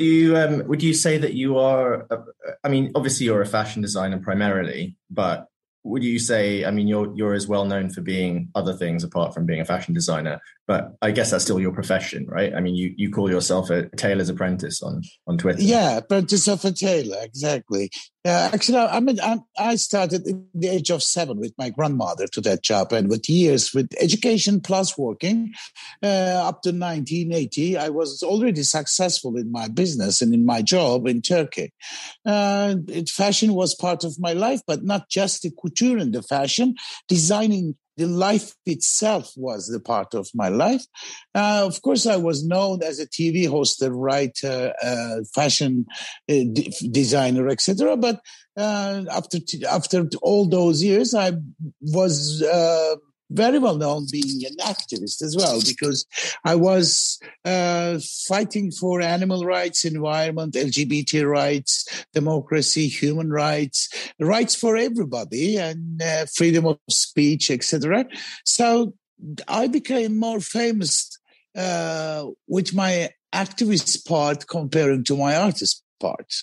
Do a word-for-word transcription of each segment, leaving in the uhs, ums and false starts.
would you um, would you say that you are? I mean, obviously you're a fashion designer primarily, but would you say? I mean, you're you're as well known for being other things apart from being a fashion designer. But I guess that's still your profession, right? I mean, you, you call yourself a tailor's apprentice on, on Twitter. Yeah, apprentice of a tailor, exactly. Yeah, actually, I mean, I, I started at the age of seven with my grandmother to that job, and with years with education plus working uh, up to nineteen eighty, I was already successful in my business and in my job in Turkey. Uh, it, fashion was part of my life, but not just the couture and the fashion designing. The life itself was the part of my life. Uh, of course, I was known as a T V host, a writer, uh, fashion uh, d- designer, et cetera. But uh, after t- after all those years, I was uh, very well known being an activist as well, because I was uh, fighting for animal rights, environment, L G B T rights, democracy, human rights, rights for everybody, and uh, freedom of speech, et cetera. So I became more famous uh, with my activist part comparing to my artist part.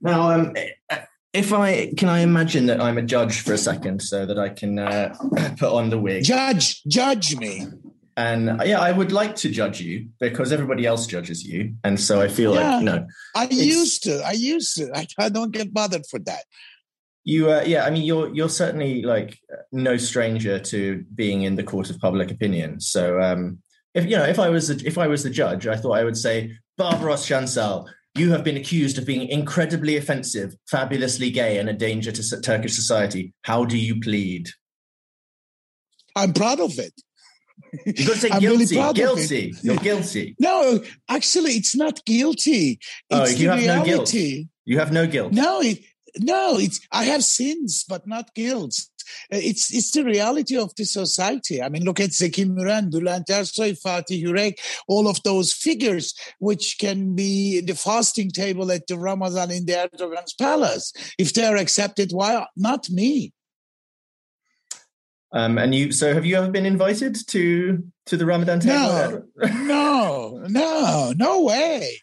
Now, um, If I can, I imagine that I'm a judge for a second, so that I can uh, put on the wig. Judge, judge me. And yeah, I would like to judge you because everybody else judges you, and so I feel yeah, like you know. I used to. I used to. I, I don't get bothered for that. You, uh, yeah. I mean, you're you're certainly like no stranger to being in the court of public opinion. So, um, if you know, if I was a, if I was the judge, I thought I would say, Barbaros Şansal, you have been accused of being incredibly offensive, fabulously gay, and a danger to Turkish society. How do you plead? I'm proud of it. You've got to say I'm guilty. Really guilty. You're guilty. No, actually, it's not guilty. It's oh, you have reality. No guilt. You have no guilt. No, it, no. It's I have sins, but not guilt. It's it's the reality of the society. I mean, look at Zeki Müren, Bülent Ersoy, Fatih Ürek, all of those figures which can be the fasting table at the Ramazan in the Erdogan's palace. If they are accepted, why not me? Um, and you, so have you ever been invited to, to the Ramadan table? No, no, no, no way.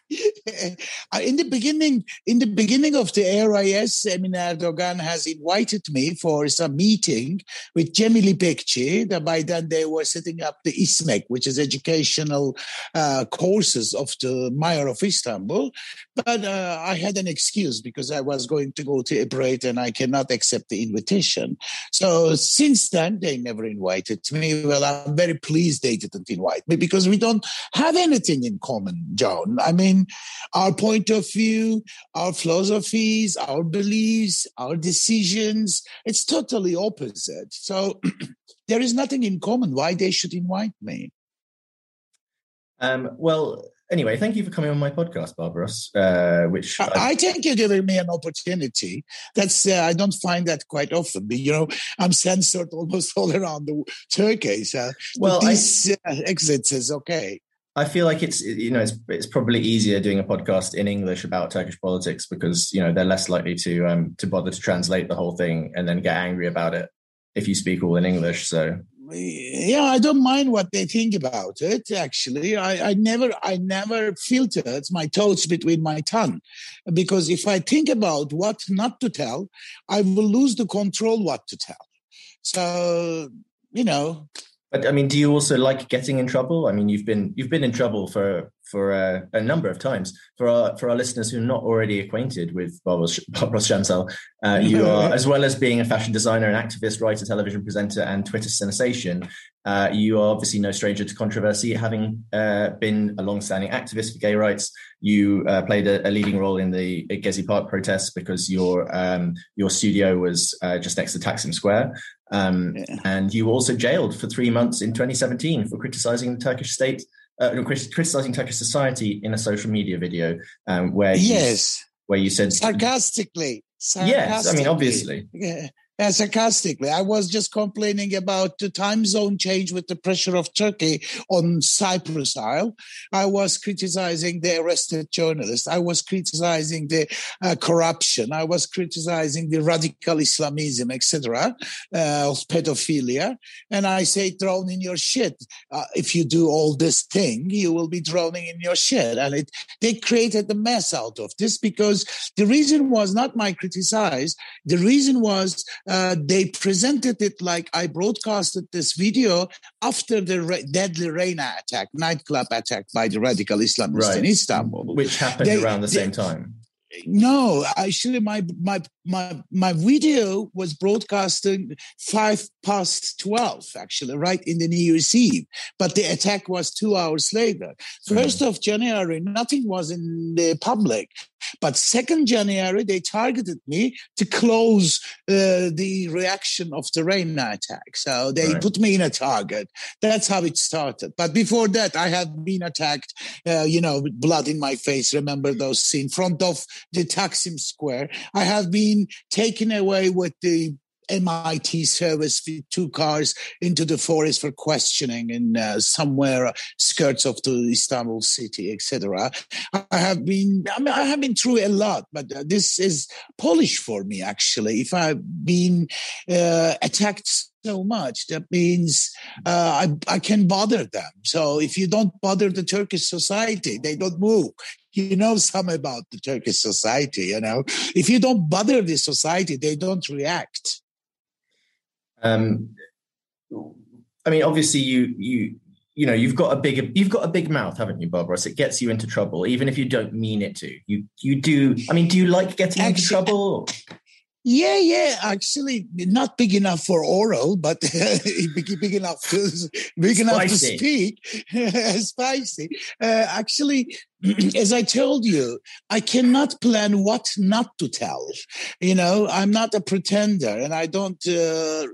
In the beginning, in the beginning of the era, yes, I mean, Erdogan has invited me for some meeting with Cemili Bekci. By then they were setting up the İsmek, which is educational uh, courses of the mayor of Istanbul. But uh, I had an excuse because I was going to go to Ebrate and I cannot accept the invitation. So since then, they never invited me. Well, I'm very pleased they didn't invite me because we don't have anything in common, John. I mean, our point of view, our philosophies, our beliefs, our decisions, it's totally opposite. So there is nothing in common why they should invite me. Um, well, anyway, thank you for coming on my podcast, Barbaros. Uh, which I, I thank you for giving me an opportunity. That's uh, I don't find that quite often. You know, I'm censored almost all around the Turkey. So well, this I, uh, exits is okay. I feel like it's you know it's it's probably easier doing a podcast in English about Turkish politics because you know they're less likely to um, to bother to translate the whole thing and then get angry about it if you speak all in English. So. Yeah, I don't mind what they think about it. Actually, I, I never, I never filtered my thoughts between my tongue, because if I think about what not to tell, I will lose the control what to tell. So, you know. But I mean, do you also like getting in trouble? I mean, you've been you've been in trouble for for uh, a number of times. For our for our listeners who are not already acquainted with Barbaros Şansal, uh, you are, as well as being a fashion designer, an activist, writer, television presenter, and Twitter sensation, uh, you are obviously no stranger to controversy, having uh, been a long-standing activist for gay rights. You uh, played a, a leading role in the Gezi Park protests because your um, your studio was uh, just next to Taksim Square. Um, yeah. And you were also jailed for three months in twenty seventeen for criticizing the Turkish state, uh, criticizing Turkish society in a social media video um, where yes, you, where you said sarcastically. sarcastically. Yes, I mean obviously. Yeah. And sarcastically, I was just complaining about the time zone change with the pressure of Turkey on Cyprus Isle. I was criticizing the arrested journalists. I was criticizing the uh, corruption. I was criticizing the radical Islamism, et cetera, uh, pedophilia. And I say, drown in your shit. Uh, if you do all this thing, you will be drowning in your shit. And it, they created the mess out of this because the reason was not my criticize. The reason was... Uh, they presented it like I broadcasted this video after the re- deadly Reina attack, nightclub attack by the radical Islamists right. in Istanbul. Which happened they, around the they, same time. No, actually, my my my my video was broadcasting five past twelve, actually, right in the New Year's Eve. But the attack was two hours later. First mm-hmm. of January, nothing was in the public. But second January, they targeted me to close uh, the reaction of the Reina attack. So they right. put me in a target. That's how it started. But before that, I had been attacked, uh, you know, with blood in my face. Remember those scenes in front of the Taksim Square. I have been taken away with the M I T service with two cars into the forest for questioning in uh, somewhere skirts of the Istanbul city, et cetera. I have been, I mean, I have been through a lot, but this is Polish for me, actually. If I've been uh, attacked so much, that means uh, I, I can bother them. So if you don't bother the Turkish society, they don't move. You know something about the Turkish society, you know. If you don't bother the society, they don't react. Um, I mean, obviously, you you you know you've got a big you've got a big mouth, haven't you, Barbaros? It gets you into trouble, even if you don't mean it to. You you do. I mean, do you like getting into trouble? Yeah, yeah. Actually, not big enough for oral, but big, big enough to big Spicy. enough to speak. Spicy. Uh, actually. As I told you, I cannot plan what not to tell. You know, I'm not a pretender and I don't uh,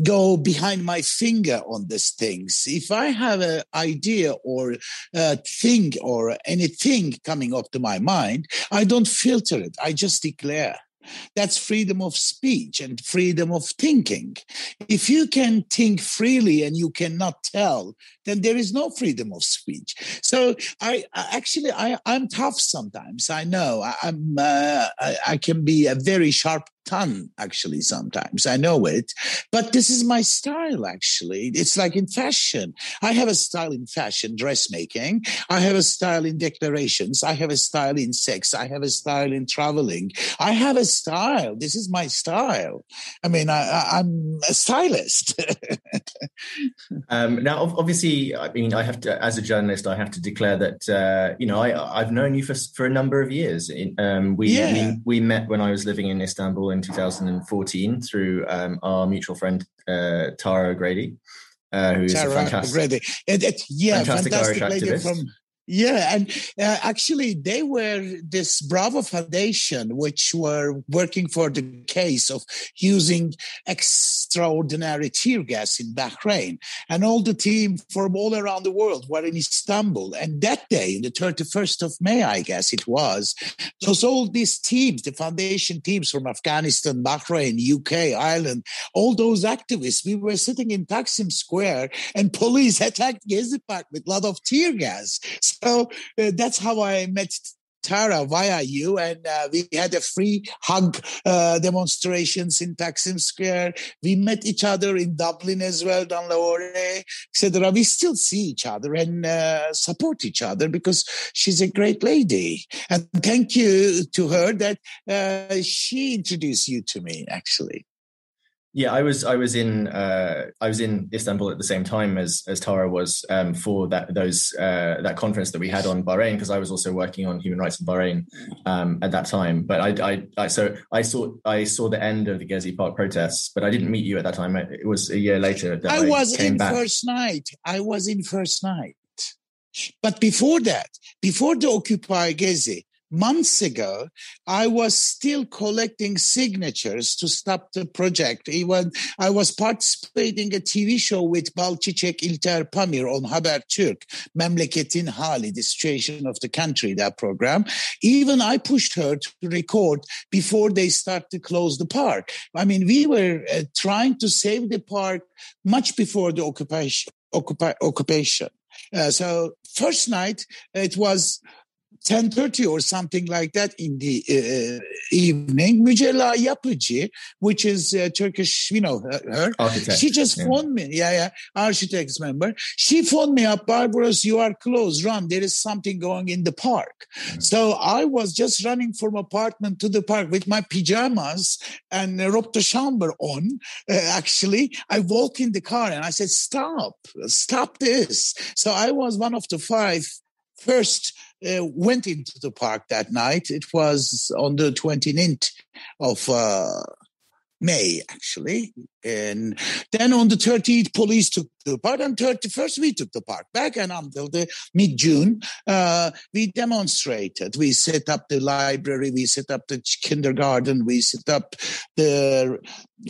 go behind my finger on these things. If I have an idea or a thing or anything coming up to my mind, I don't filter it. I just declare. That's freedom of speech and freedom of thinking. If you can think freely and you cannot tell, then there is no freedom of speech. So I, I actually, I, I'm tough sometimes. I know I, I'm, uh, I, I can be a very sharp tongue, actually, sometimes. I know it. But this is my style, actually. It's like in fashion. I have a style in fashion, dressmaking. I have a style in declarations. I have a style in sex. I have a style in traveling. I have a style. This is my style. I mean, I, I, I'm a stylist. um, now, obviously, I mean, I have to, as a journalist, I have to declare that, uh, you know, I, I've known you for, for a number of years. Um, we, yeah. we we met when I was living in Istanbul in two thousand fourteen through um, our mutual friend uh, Tara O'Grady, uh, who's Tara a fantastic, O'Grady. And, and, yeah, fantastic, fantastic Irish activist. From, yeah, and uh, actually they were this Bravo Foundation, which were working for the case of using extraordinary tear gas in Bahrain. And all the team from all around the world were in Istanbul. And that day, the thirty-first of May, I guess it was, those all these teams, the foundation teams from Afghanistan, Bahrain, U K, Ireland, all those activists, we were sitting in Taksim Square and police attacked Gezi Park with a lot of tear gas. So uh, that's how I met Tara via you, and uh, we had a free hug uh, demonstrations in Taksim Square. We met each other in Dublin as well, Dunlavore, et cetera. We still see each other and uh, support each other because she's a great lady. And thank you to her that uh, she introduced you to me, actually. Yeah, I was I was in uh, I was in Istanbul at the same time as as Tara was um, for that those uh, that conference that we had on Bahrain, because I was also working on human rights in Bahrain um, at that time. But I, I, I so I saw I saw the end of the Gezi Park protests, but I didn't meet you at that time. It was a year later that I, I was came in back. First night. I was in first night, but before that, before the Occupy Gezi, months ago, I was still collecting signatures to stop the project. Even I was participating in a T V show with Balçiçek İlter on Haber Türk, Memleketin Hali, the situation of the country, that program. Even I pushed her to record before they start to close the park. I mean, we were uh, trying to save the park much before the occupation. Occupi- occupation. Uh, so first night, it was ten thirty or something like that in the uh, evening. Mücella Yapıcı, which is uh, Turkish, you know, her. Architect. She just phoned yeah. me. Yeah, yeah. Architects member. She phoned me up, Barbaros, you are closed. Run. There is something going in the park. Mm-hmm. So I was just running from apartment to the park with my pajamas and uh, robe de chambre on. Uh, actually, I walked in the car and I said, stop, stop this. So I was one of the five first Uh, went into the park that night. It was on the twenty-ninth of uh, May, actually. And then on the thirtieth, police took the park. And thirty-first, we took the park back. And until the mid-June, uh, we demonstrated. We set up the library. We set up the kindergarten. We set up the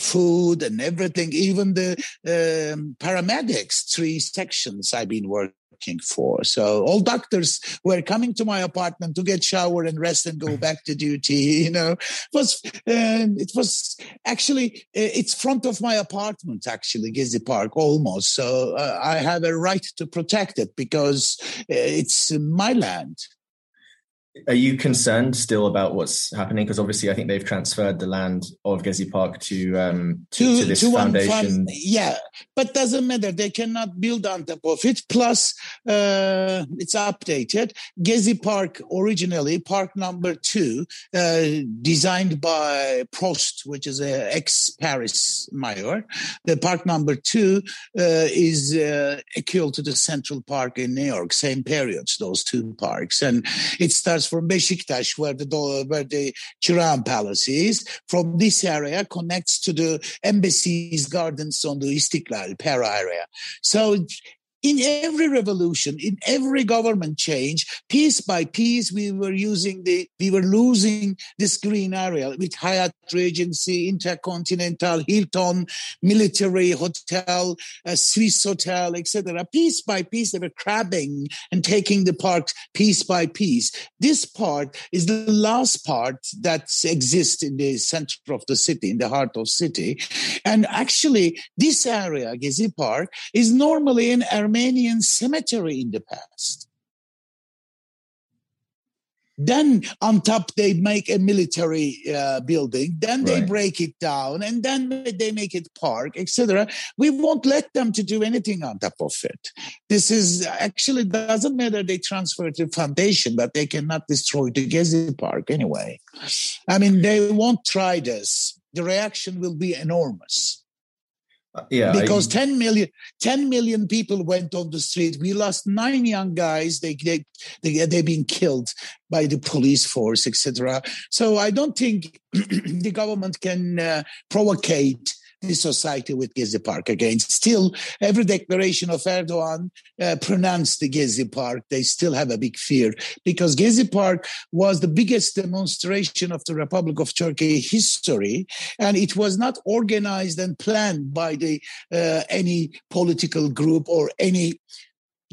food and everything. Even the um, paramedics, three sections I've been working for. So all doctors were coming to my apartment to get shower and rest and go back to duty. You know, it was uh, it was actually uh, it's front of my apartment, actually, Gezi Park almost. So uh, I have a right to protect it because it's my land. Are you concerned still about what's happening? Because obviously, I think they've transferred the land of Gezi Park to um, to, to, to this to foundation. One, yeah, but doesn't matter. They cannot build on top of it. Plus, uh, it's updated. Gezi Park originally, park number two, uh, designed by Prost, which is an ex-Paris mayor. The park number two uh, is uh, equal to the Central Park in New York. Same periods, those two parks, and it starts from Beşiktaş, where the where the Çırağan Palace is. From this area, connects to the embassy's gardens on the Istiklal, Para area. So in every revolution, in every government change, piece by piece, we were using the we were losing this green area with Hayat Regency, Intercontinental, Hilton, military hotel, a Swiss hotel, et cetera. Piece by piece, they were crabbing and taking the parks piece by piece. This part is the last part that exists in the center of the city, in the heart of city, and actually, this area, Gezi Park, is normally an Armenian cemetery in the past. Then on top they make a military uh, building. Then right. they break it down, and then they make it park, et cetera. We won't let them to do anything on top of it. This is actually doesn't matter. They transfer the foundation, but they cannot destroy the Gezi Park anyway. I mean, they won't try this. The reaction will be enormous. Yeah, because I, ten million people went on the street. We lost nine young guys. They they they they've been killed by the police force, et cetera. So I don't think the government can uh, provocate the society with Gezi Park again. Still, every declaration of Erdogan uh, pronounced the Gezi Park. They still have a big fear because Gezi Park was the biggest demonstration of the Republic of Turkey history, and it was not organized and planned by the uh, any political group or any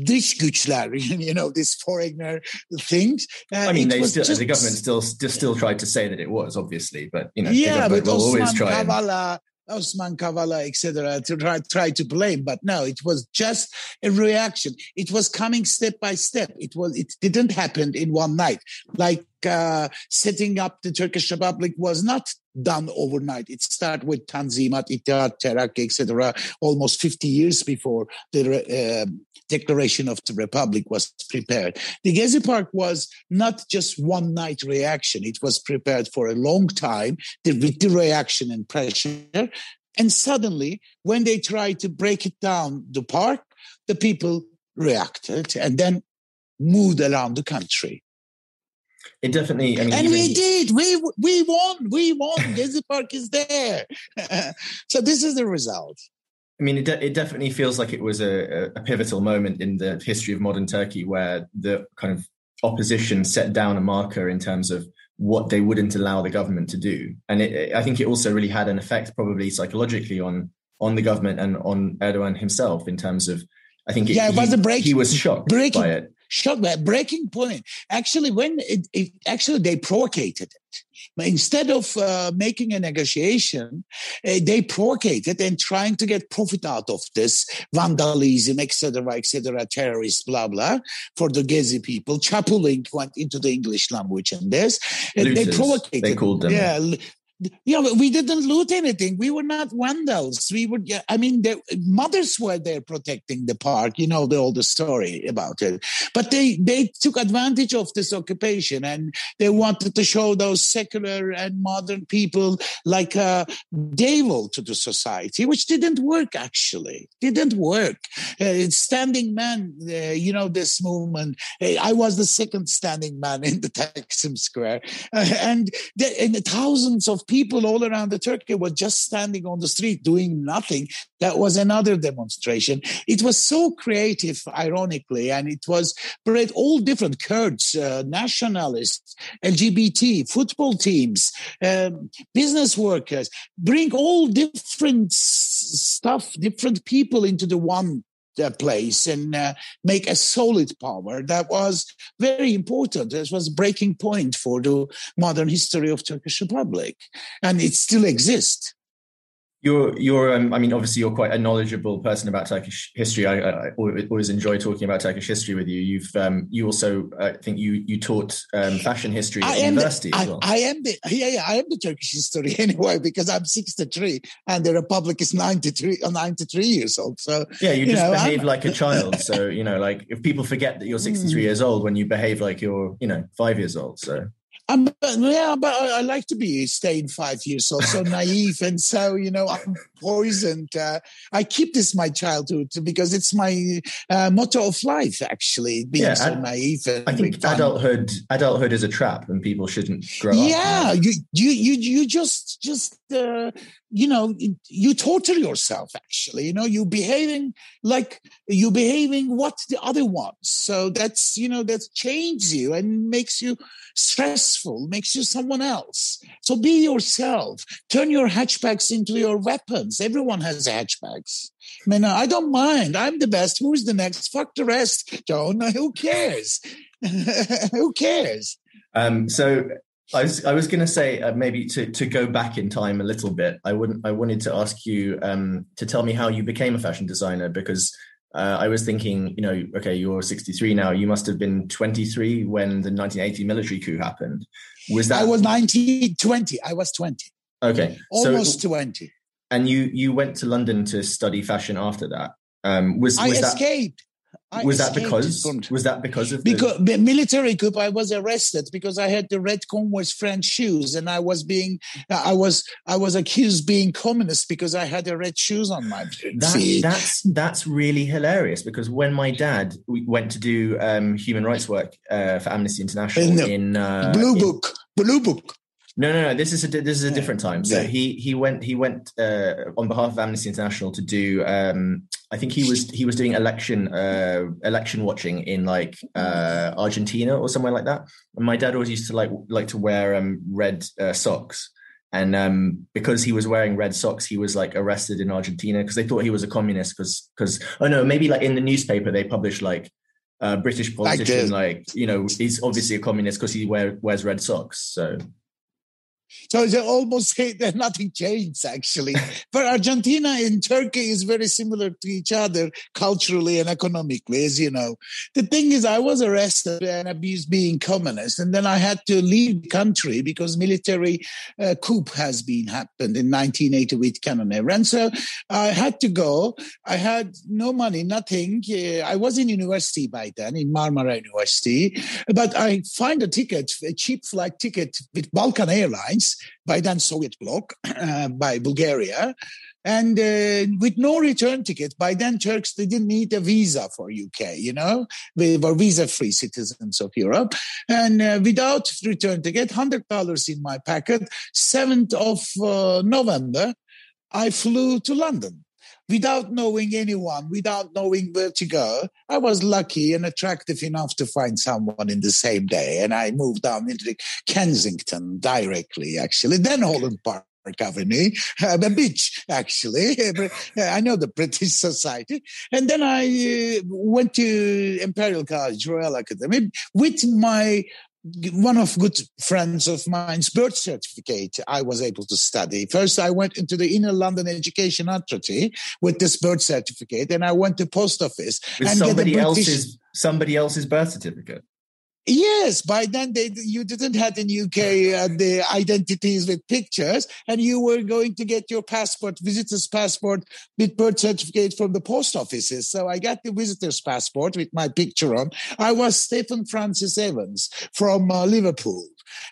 dış güçler, you know, this foreigner things. Uh, I mean, they still, just, the government still still tried to say that it was, obviously, but you know, yeah, the government will always try. Kavala, Osman Kavala, et cetera, to try, try to blame, but no, it was just a reaction. It was coming step by step. It was. It didn't happen in one night. Like uh, setting up the Turkish Republic was not done overnight. It started with Tanzimat, İttihat, Terakki, et cetera, almost fifty years before the uh, Declaration of the Republic was prepared. The Gezi Park was not just one night reaction. It was prepared for a long time with the reaction and pressure. And suddenly, when they tried to break it down, the park, the people reacted and then moved around the country. It definitely, I mean, and even... we did. We we won. We won. Gezi Park is there. So this is the result. I mean, it de- it definitely feels like it was a, a pivotal moment in the history of modern Turkey, where the kind of opposition set down a marker in terms of what they wouldn't allow the government to do. And it, I think it also really had an effect probably psychologically on on the government and on Erdogan himself in terms of, I think it, yeah, it was he, a break, he was shocked breaking, by it. Shocked by it, breaking point. Actually, when it, it, actually they provocated it. Instead of uh, making a negotiation, uh, they provocated and trying to get profit out of this vandalism, et cetera, et cetera, terrorists, blah, blah, for the Gezi people. Chapuling went into the English language and this. And they provocated. They called them. Yeah. Yeah, we didn't loot anything. We were not vandals. We were, I mean, the mothers were there protecting the park. You know the all the story about it. But they, they took advantage of this occupation and they wanted to show those secular and modern people like a devil to the society, which didn't work actually. Didn't work. Uh, standing man, uh, you know this movement. I was the second standing man in the Taksim Square, uh, and the, and the thousands of people all around the Turkey were just standing on the street doing nothing. That was another demonstration. It was so creative, ironically, and it was bred all different Kurds, uh, nationalists, L G B T, football teams, um, business workers, bring all different stuff, different people into the one the place and uh, make a solid power. That was very important. This was a breaking point for the modern history of Turkish Republic, and it still exists. You're, you're. Um, I mean, obviously, you're quite a knowledgeable person about Turkish history. I, I, I always enjoy talking about Turkish history with you. You've, um, you also, I think, you you taught um, fashion history at I university. The, as well. I, I am the, yeah, yeah, I am the Turkish history anyway because I'm sixty-three and the Republic is ninety-three or ninety-three years old. So yeah, you, you just know, behave I'm... like a child. So you know, like if people forget that you're sixty-three years old when you behave like you're, you know, five years old. So. Um, but, yeah, but I, I like to be staying five years old, so naive and so, you know, I'm poisoned. Uh, I keep this my childhood because it's my uh, motto of life, actually, being yeah, so ad- naive. And I think adulthood adulthood is a trap and people shouldn't grow yeah, up. Yeah, you, you, you, you just, just uh, you know, you torture yourself, actually. You know, you're behaving like you're behaving what the other wants. So that's, you know, that changes you and makes you stressful. Makes you someone else. So be yourself. Turn your hatchbacks into your weapons. Everyone has hatchbacks. I mean, I don't mind. I'm the best. Who's the next? Fuck the rest, John. Who cares? Who cares? Um, so I was I was going to say uh, maybe to to go back in time a little bit. I wouldn't. I wanted to ask you um, to tell me how you became a fashion designer because. Uh, I was thinking, you know, okay, you're sixty-three now. You must have been twenty-three when the nineteen eighty military coup happened. Was that? I was nineteen, twenty. I was twenty. Okay, almost so, twenty. And you you went to London to study fashion after that. Um, was, was I that, escaped? I was escaped that because? From, was that because of because the military coup? I was arrested because I had the red Converse French shoes, and I was being, I was, I was accused being communist because I had the red shoes on my feet. That, that's that's really hilarious because when my dad went to do um, human rights work uh, for Amnesty International in, in uh, Blue Book, in, Blue Book. No, no, no. This is a this is a different time. So yeah. he he went he went uh, on behalf of Amnesty International to do. Um, I think he was he was doing election uh, election watching in like uh, Argentina or somewhere like that. And my dad always used to like like to wear um, red uh, socks, and um, because he was wearing red socks, he was like arrested in Argentina because they thought he was a communist. Because because oh no, maybe like in the newspaper they published like. Uh, British politician like you know he's obviously a communist because he wear, wears red socks. So. So they almost say that nothing changed, actually. But Argentina and Turkey is very similar to each other culturally and economically, as you know. The thing is, I was arrested and abused being communist. And then I had to leave the country because military uh, coup has been happened in nineteen eighty with Kenan Evren. So I had to go. I had no money, nothing. I was in university by then, in Marmara University. But I find a ticket, a cheap flight ticket with Balkan Airlines. By then Soviet bloc, uh, by Bulgaria, and uh, with no return ticket. By then Turks they didn't need a visa for U K, you know. They were visa-free citizens of Europe. And uh, without return ticket, one hundred dollars in my pocket, seventh of uh, November, I flew to London. without knowing anyone, without knowing where to go, I was lucky and attractive enough to find someone in the same day. And I moved down into Kensington directly, actually, then Holland Park Avenue, uh, the beach, actually. I know the British society. And then I uh, went to Imperial College, Royal Academy, with my... one of good friends of mine's birth certificate, I was able to study. First, I went into the Inner London Education Authority with this birth certificate, and I went to post office. With and somebody British... else's somebody else's birth certificate? Yes, by then they, you didn't have in U K uh, the identities with pictures, and you were going to get your passport, visitor's passport with birth certificate from the post offices. So I got the visitor's passport with my picture on. I was Stephen Francis Evans from uh, Liverpool.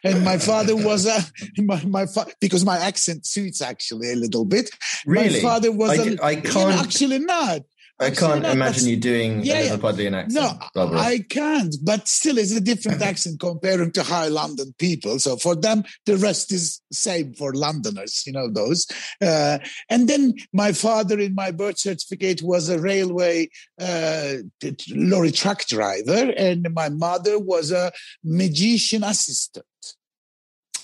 And my father was a my, my fa- because my accent suits actually a little bit. Really? My father was I, a, I can't you know, actually not. I can't so imagine you doing yeah, a Liverpudlian accent. No, Barbara. I can't. But still, it's a different accent comparing to high London people. So for them, the rest is same for Londoners, you know, those. Uh, and then my father in my birth certificate was a railway uh, lorry truck driver. And my mother was a magician assistant.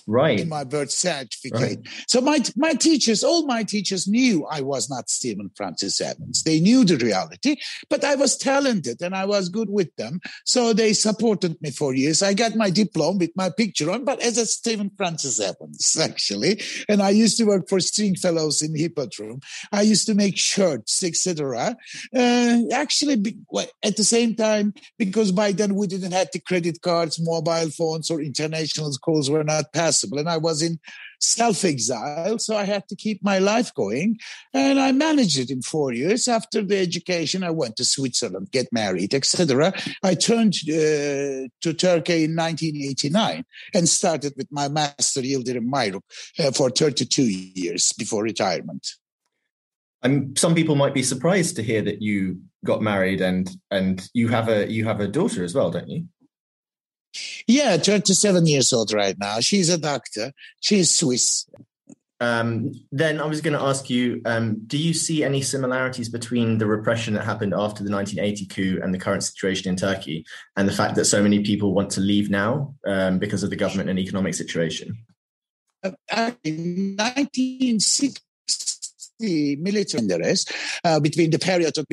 Right. In my birth certificate. Right. So my my teachers, all my teachers knew I was not Stephen Francis Evans. They knew the reality, but I was talented and I was good with them. So they supported me for years. I got my diploma with my picture on, but as a Stephen Francis Evans, actually. And I used to work for Stringfellows in Hippodrome. I used to make shirts, et cetera. Uh, actually, at the same time, because by then we didn't have the credit cards, mobile phones, or international calls were not passed. And I was in self-exile, so I had to keep my life going. And I managed it in four years. After the education, I went to Switzerland, get married, et cetera. I turned uh, to Turkey in nineteen eighty-nine and started with my master, Yildirim Mayruk, uh, for thirty-two years before retirement. And some people might be surprised to hear that you got married and and you have a you have a daughter as well, don't you? Yeah, thirty-seven years old right now. She's a doctor. She's Swiss. Um, then I was going to ask you, um, do you see any similarities between the repression that happened after the nineteen eighty coup and the current situation in Turkey and the fact that so many people want to leave now um, because of the government and economic situation? Uh, in nineteen sixty, the military interest uh, between the period of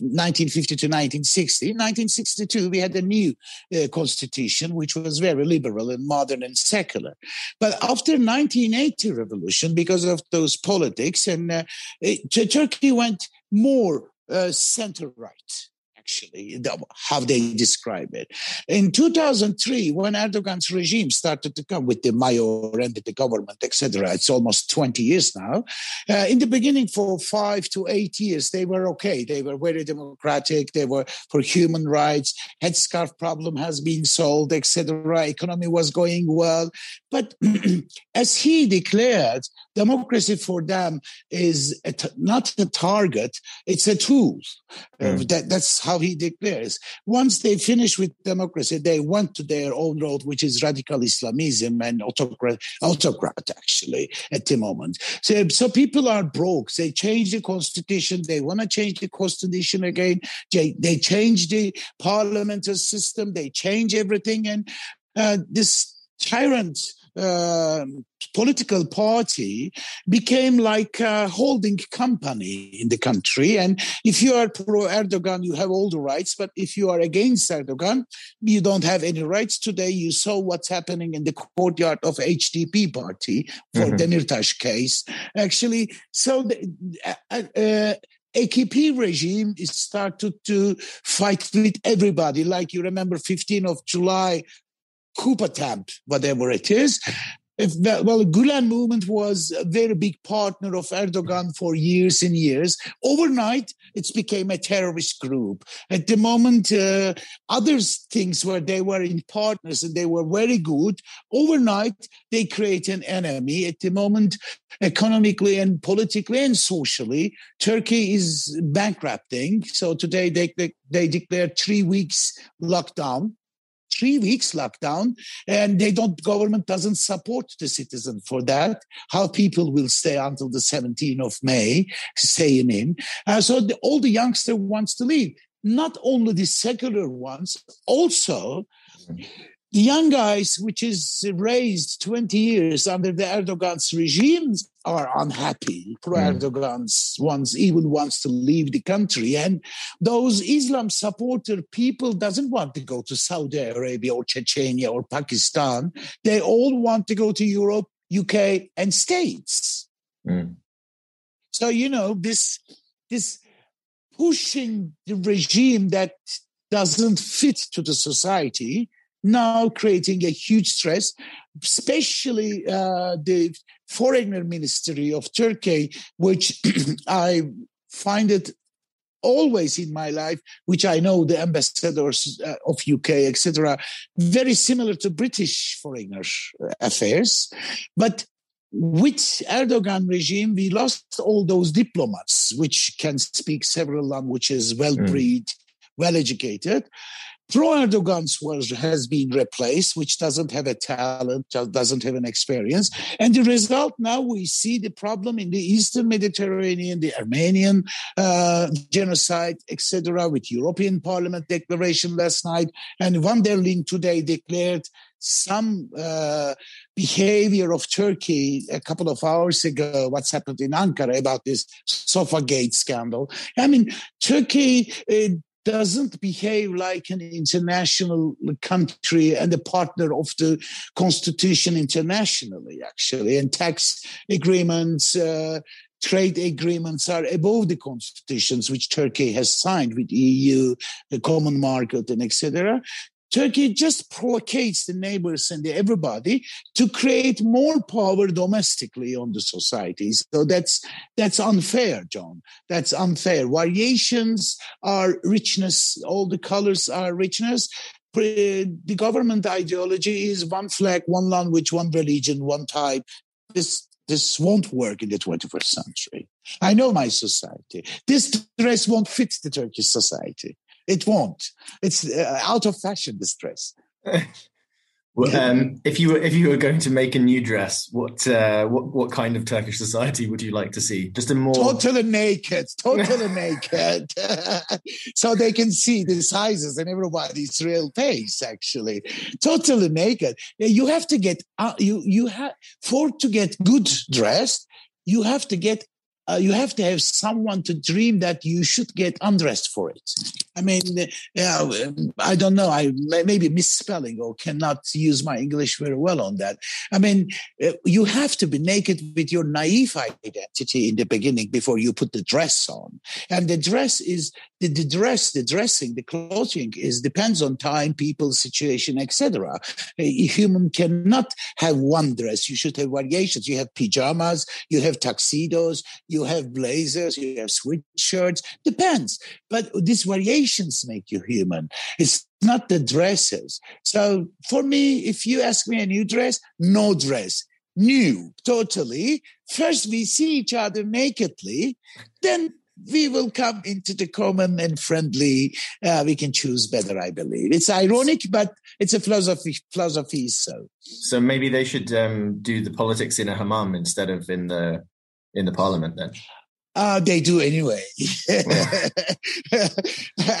nineteen fifty to nineteen sixty. In nineteen sixty-two, we had a new uh, constitution, which was very liberal and modern and secular. But after nineteen eighty revolution, because of those politics, and uh, it, Turkey went more uh, center-right. Actually, how they describe it. In two thousand three, when Erdogan's regime started to come with the mayor and the government, et cetera, it's almost twenty years now. Uh, in the beginning, for five to eight years, they were okay. They were very democratic. They were for human rights. Headscarf problem has been solved, et cetera. Economy was going well. But as he declared, democracy for them is a t- not a target, it's a tool. Mm. Uh, that, that's how he declares. Once they finish with democracy, they went to their own road, which is radical Islamism and autocrat, autocrat actually, at the moment. So, so people are broke. They change the constitution. They want to change the constitution again. They, they change the parliamentary system. They change everything. And uh, this tyrant... Uh, political party became like a holding company in the country. And if you are pro-Erdogan, you have all the rights. But if you are against Erdogan, you don't have any rights. Today, you saw what's happening in the courtyard of H D P party for mm-hmm. Demirtaş case. Actually, so... The, uh, uh, A K P regime is started to fight with everybody. Like you remember fifteenth of July, coup attempt, whatever it is. If, well, the Gulen movement was a very big partner of Erdogan for years and years. Overnight, it became a terrorist group. At the moment, uh, other things where they were in partners and they were very good, overnight, they create an enemy. At the moment, economically and politically and socially, Turkey is bankrupting. So today, they, they, they declared three weeks lockdown. three weeks lockdown, and they don't, government doesn't support the citizen for that. How people will stay until the seventeenth of May, staying in. Uh, so the, all the youngster wants to leave. Not only the secular ones, also the young guys, which is raised twenty years under the Erdogan's regimes, are unhappy. Pro-Erdogan's ones even wants to leave the country. And those Islam supporter people doesn't want to go to Saudi Arabia or Chechnya or Pakistan. They all want to go to Europe, U K, and States. Mm. So, you know, this this pushing the regime that doesn't fit to the society now creating a huge stress, especially uh, the foreign ministry of Turkey, which I find it always in my life, which I know the ambassadors uh, of U K, et cetera, very similar to British foreign affairs. But with Erdogan regime, we lost all those diplomats, which can speak several languages, well-bred, mm. well-educated. Pro-Erdogan's was has been replaced, which doesn't have a talent, doesn't have an experience. And the result now we see the problem in the Eastern Mediterranean, the Armenian uh, genocide, et cetera, with European Parliament declaration last night. And Van der Leyen today declared some uh, behavior of Turkey a couple of hours ago, what's happened in Ankara about this Sofagate scandal. I mean, Turkey Uh, doesn't behave like an international country and a partner of the constitution internationally, actually. And tax agreements, uh, trade agreements are above the constitutions, which Turkey has signed with E U, the common market, and et cetera. Turkey just provocates the neighbors and the everybody to create more power domestically on the societies. So that's that's unfair, John. That's unfair. Variations are richness. All the colors are richness. The government ideology is one flag, one language, one religion, one type. This this won't work in the twenty-first century. I know my society. This dress won't fit the Turkish society. It won't. It's uh, out of fashion, this dress. Well, um, if you were if you were going to make a new dress, what uh, what what kind of Turkish society would you like to see? Just a more totally naked, totally naked, so they can see the sizes and everybody's real face. Actually, totally naked. You have to get uh, you you have for to get good dressed. You have to get. Uh, you have to have someone to dream that you should get undressed for it. I mean, yeah, I don't know. I may be misspelling or cannot use my English very well on that. I mean, you have to be naked with your naive identity in the beginning before you put the dress on. And the dress is the, the dress, the dressing, the clothing is depends on time, people, situation, et cetera. A human cannot have one dress. You should have variations. You have pajamas. You have tuxedos. You have blazers, you have sweatshirts, depends. But these variations make you human. It's not the dresses. So for me, if you ask me a new dress, no dress. New, totally. First we see each other nakedly, then we will come into the common and friendly. Uh, we can choose better, I believe. It's ironic, but it's a philosophy. Philosophy is so. So maybe they should um, do the politics in a hammam instead of in the... in the parliament, then? Uh, they do anyway. Yeah.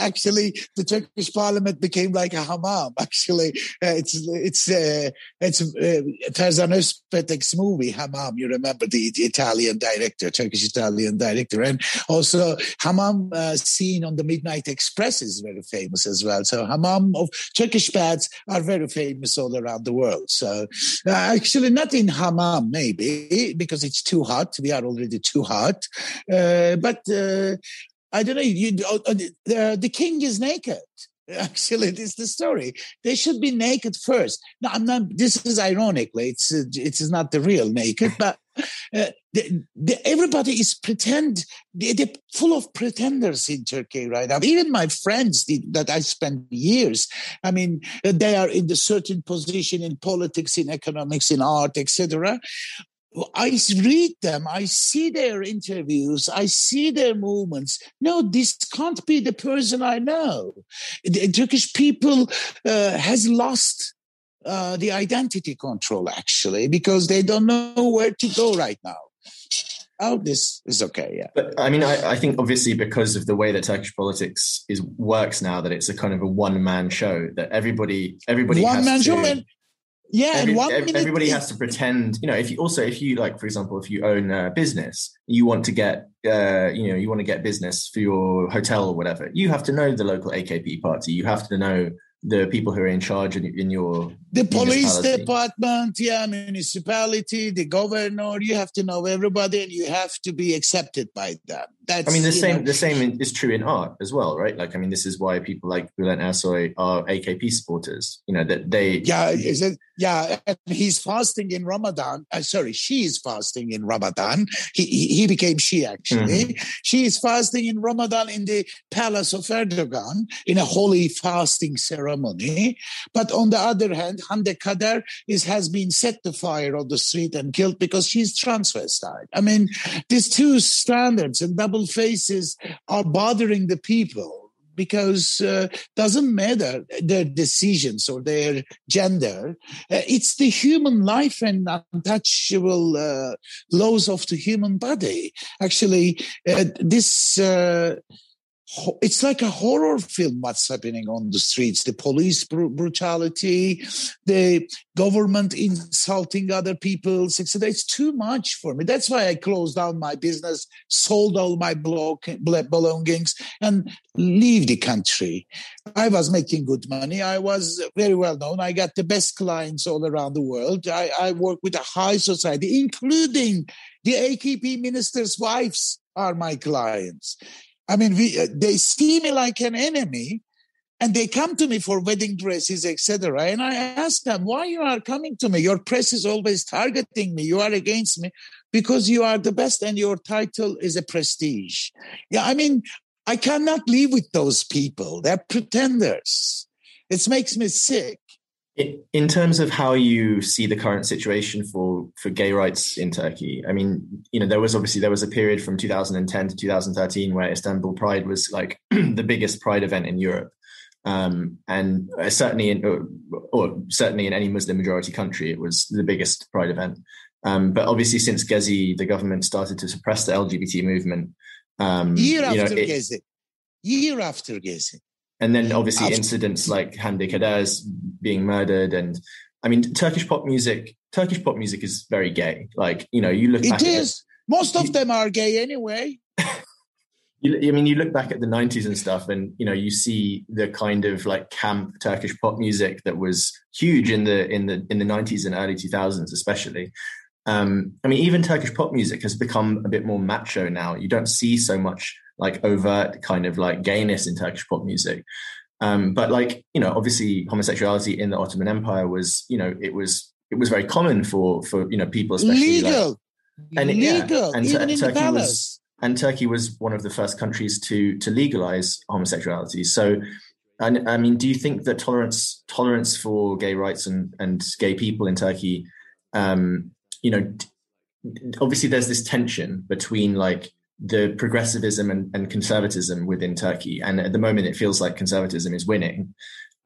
Actually, the Turkish parliament became like a hammam. Actually, uh, it's it's uh, it's uh, Tarzan Özpetek's movie Hammam. You remember the, the Italian director, Turkish Italian director, and also hammam uh, scene on the Midnight Express is very famous as well. So hammam of Turkish baths are very famous all around the world. So uh, actually, not in hammam maybe because it's too hot. We are already too hot. Uh, but uh, I don't know. You, uh, the, the king is naked. Actually, this is the story. They should be naked first. No, I'm not. This is ironically, it's uh, it is not the real naked, but uh, the, the, everybody is pretend. They, they're full of pretenders in Turkey right now. Even my friends did, that I spent years. I mean, they are in a certain position in politics, in economics, in art, et cetera. I read them, I see their interviews, I see their movements. No, this can't be the person I know. The Turkish people uh, has lost uh, the identity control, actually, because they don't know where to go right now. Oh, this is okay, yeah. But I mean, I, I think obviously because of the way that Turkish politics is works now, that it's a kind of a one-man show, that everybody, everybody one has to... One-man show. Yeah, Every, and one everybody has to pretend, you know, if you also if you like, for example, if you own a business, you want to get, uh, you know, you want to get business for your hotel or whatever. You have to know the local A K P party. You have to know the people who are in charge in, in your the police department, yeah, municipality, the governor. You have to know everybody, and you have to be accepted by them. That's, I mean, the same know. the same is true in art as well, right? Like, I mean, this is why people like Bülent Ersoy are A K P supporters. You know that they yeah. Is it, Yeah, and he's fasting in Ramadan. Uh, sorry, she is fasting in Ramadan. He he became she, actually. Mm-hmm. She is fasting in Ramadan in the palace of Erdogan in a holy fasting ceremony. But on the other hand, Hande Kader is, has been set to fire on the street and killed because she's transvestite. I mean, these two standards and double faces are bothering the people. Because uh, doesn't matter their decisions or their gender. Uh, it's the human life and untouchable uh, laws of the human body. Actually, uh, this... Uh It's like a horror film, what's happening on the streets, the police br- brutality, the government insulting other people, et cetera. It's too much for me. That's why I closed down my business, sold all my belongings, and leave the country. I was making good money. I was very well known. I got the best clients all around the world. I, I work with a high society, including the A K P ministers' wives are my clients. I mean, we, uh, they see me like an enemy, and they come to me for wedding dresses, et cetera. And I ask them, why you are coming to me? Your press is always targeting me. You are against me because you are the best and your title is a prestige. Yeah, I mean, I cannot live with those people. They're pretenders. It makes me sick. In terms of how you see the current situation for, for gay rights in Turkey, I mean, you know, there was obviously there was a period from two thousand ten to two thousand thirteen where Istanbul Pride was like the biggest Pride event in Europe, um, and certainly in or, or certainly in any Muslim majority country, it was the biggest Pride event. Um, but obviously, since Gezi, the government started to suppress the L G B T movement. Um, year after you know, it, Gezi, year after Gezi. And then obviously incidents like Hande Kader's being murdered. And I mean, Turkish pop music, Turkish pop music is very gay. Like, you know, you look back at it. It is. Most of them are gay anyway. you, I mean, you look back at the nineties and stuff and, you know, you see the kind of like camp Turkish pop music that was huge in the in the, in the nineties and early two thousands especially. Um, I mean, even Turkish pop music has become a bit more macho now. You don't see so much like overt kind of like gayness in Turkish pop music. Um, but like, you know, obviously homosexuality in the Ottoman Empire was, you know, it was, it was very common for, for, you know, people, especially legal, like, and, legal, yeah, and even t- in Turkey the was, and Turkey was one of the first countries to, to legalize homosexuality. So, and I mean, do you think that tolerance, tolerance for gay rights and, and gay people in Turkey, um, you know, t- obviously there's this tension between like, the progressivism and, and conservatism within Turkey, and at the moment it feels like conservatism is winning.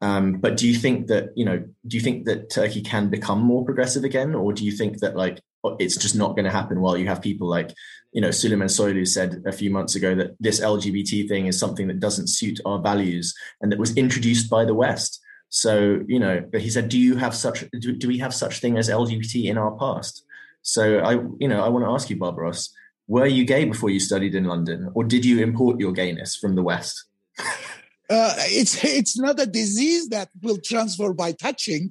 Um, but do you think that you know? Do you think that Turkey can become more progressive again, or do you think that like it's just not going to happen? While you have people like you know Süleyman Soylu said a few months ago that this L G B T thing is something that doesn't suit our values and that was introduced by the West. So you know, but he said, do you have such? Do, do we have such thing as L G B T in our past? So I, you know, I want to ask you, Barbaros. Were you gay before you studied in London, or did you import your gayness from the West? uh, it's it's not a disease that will transfer by touching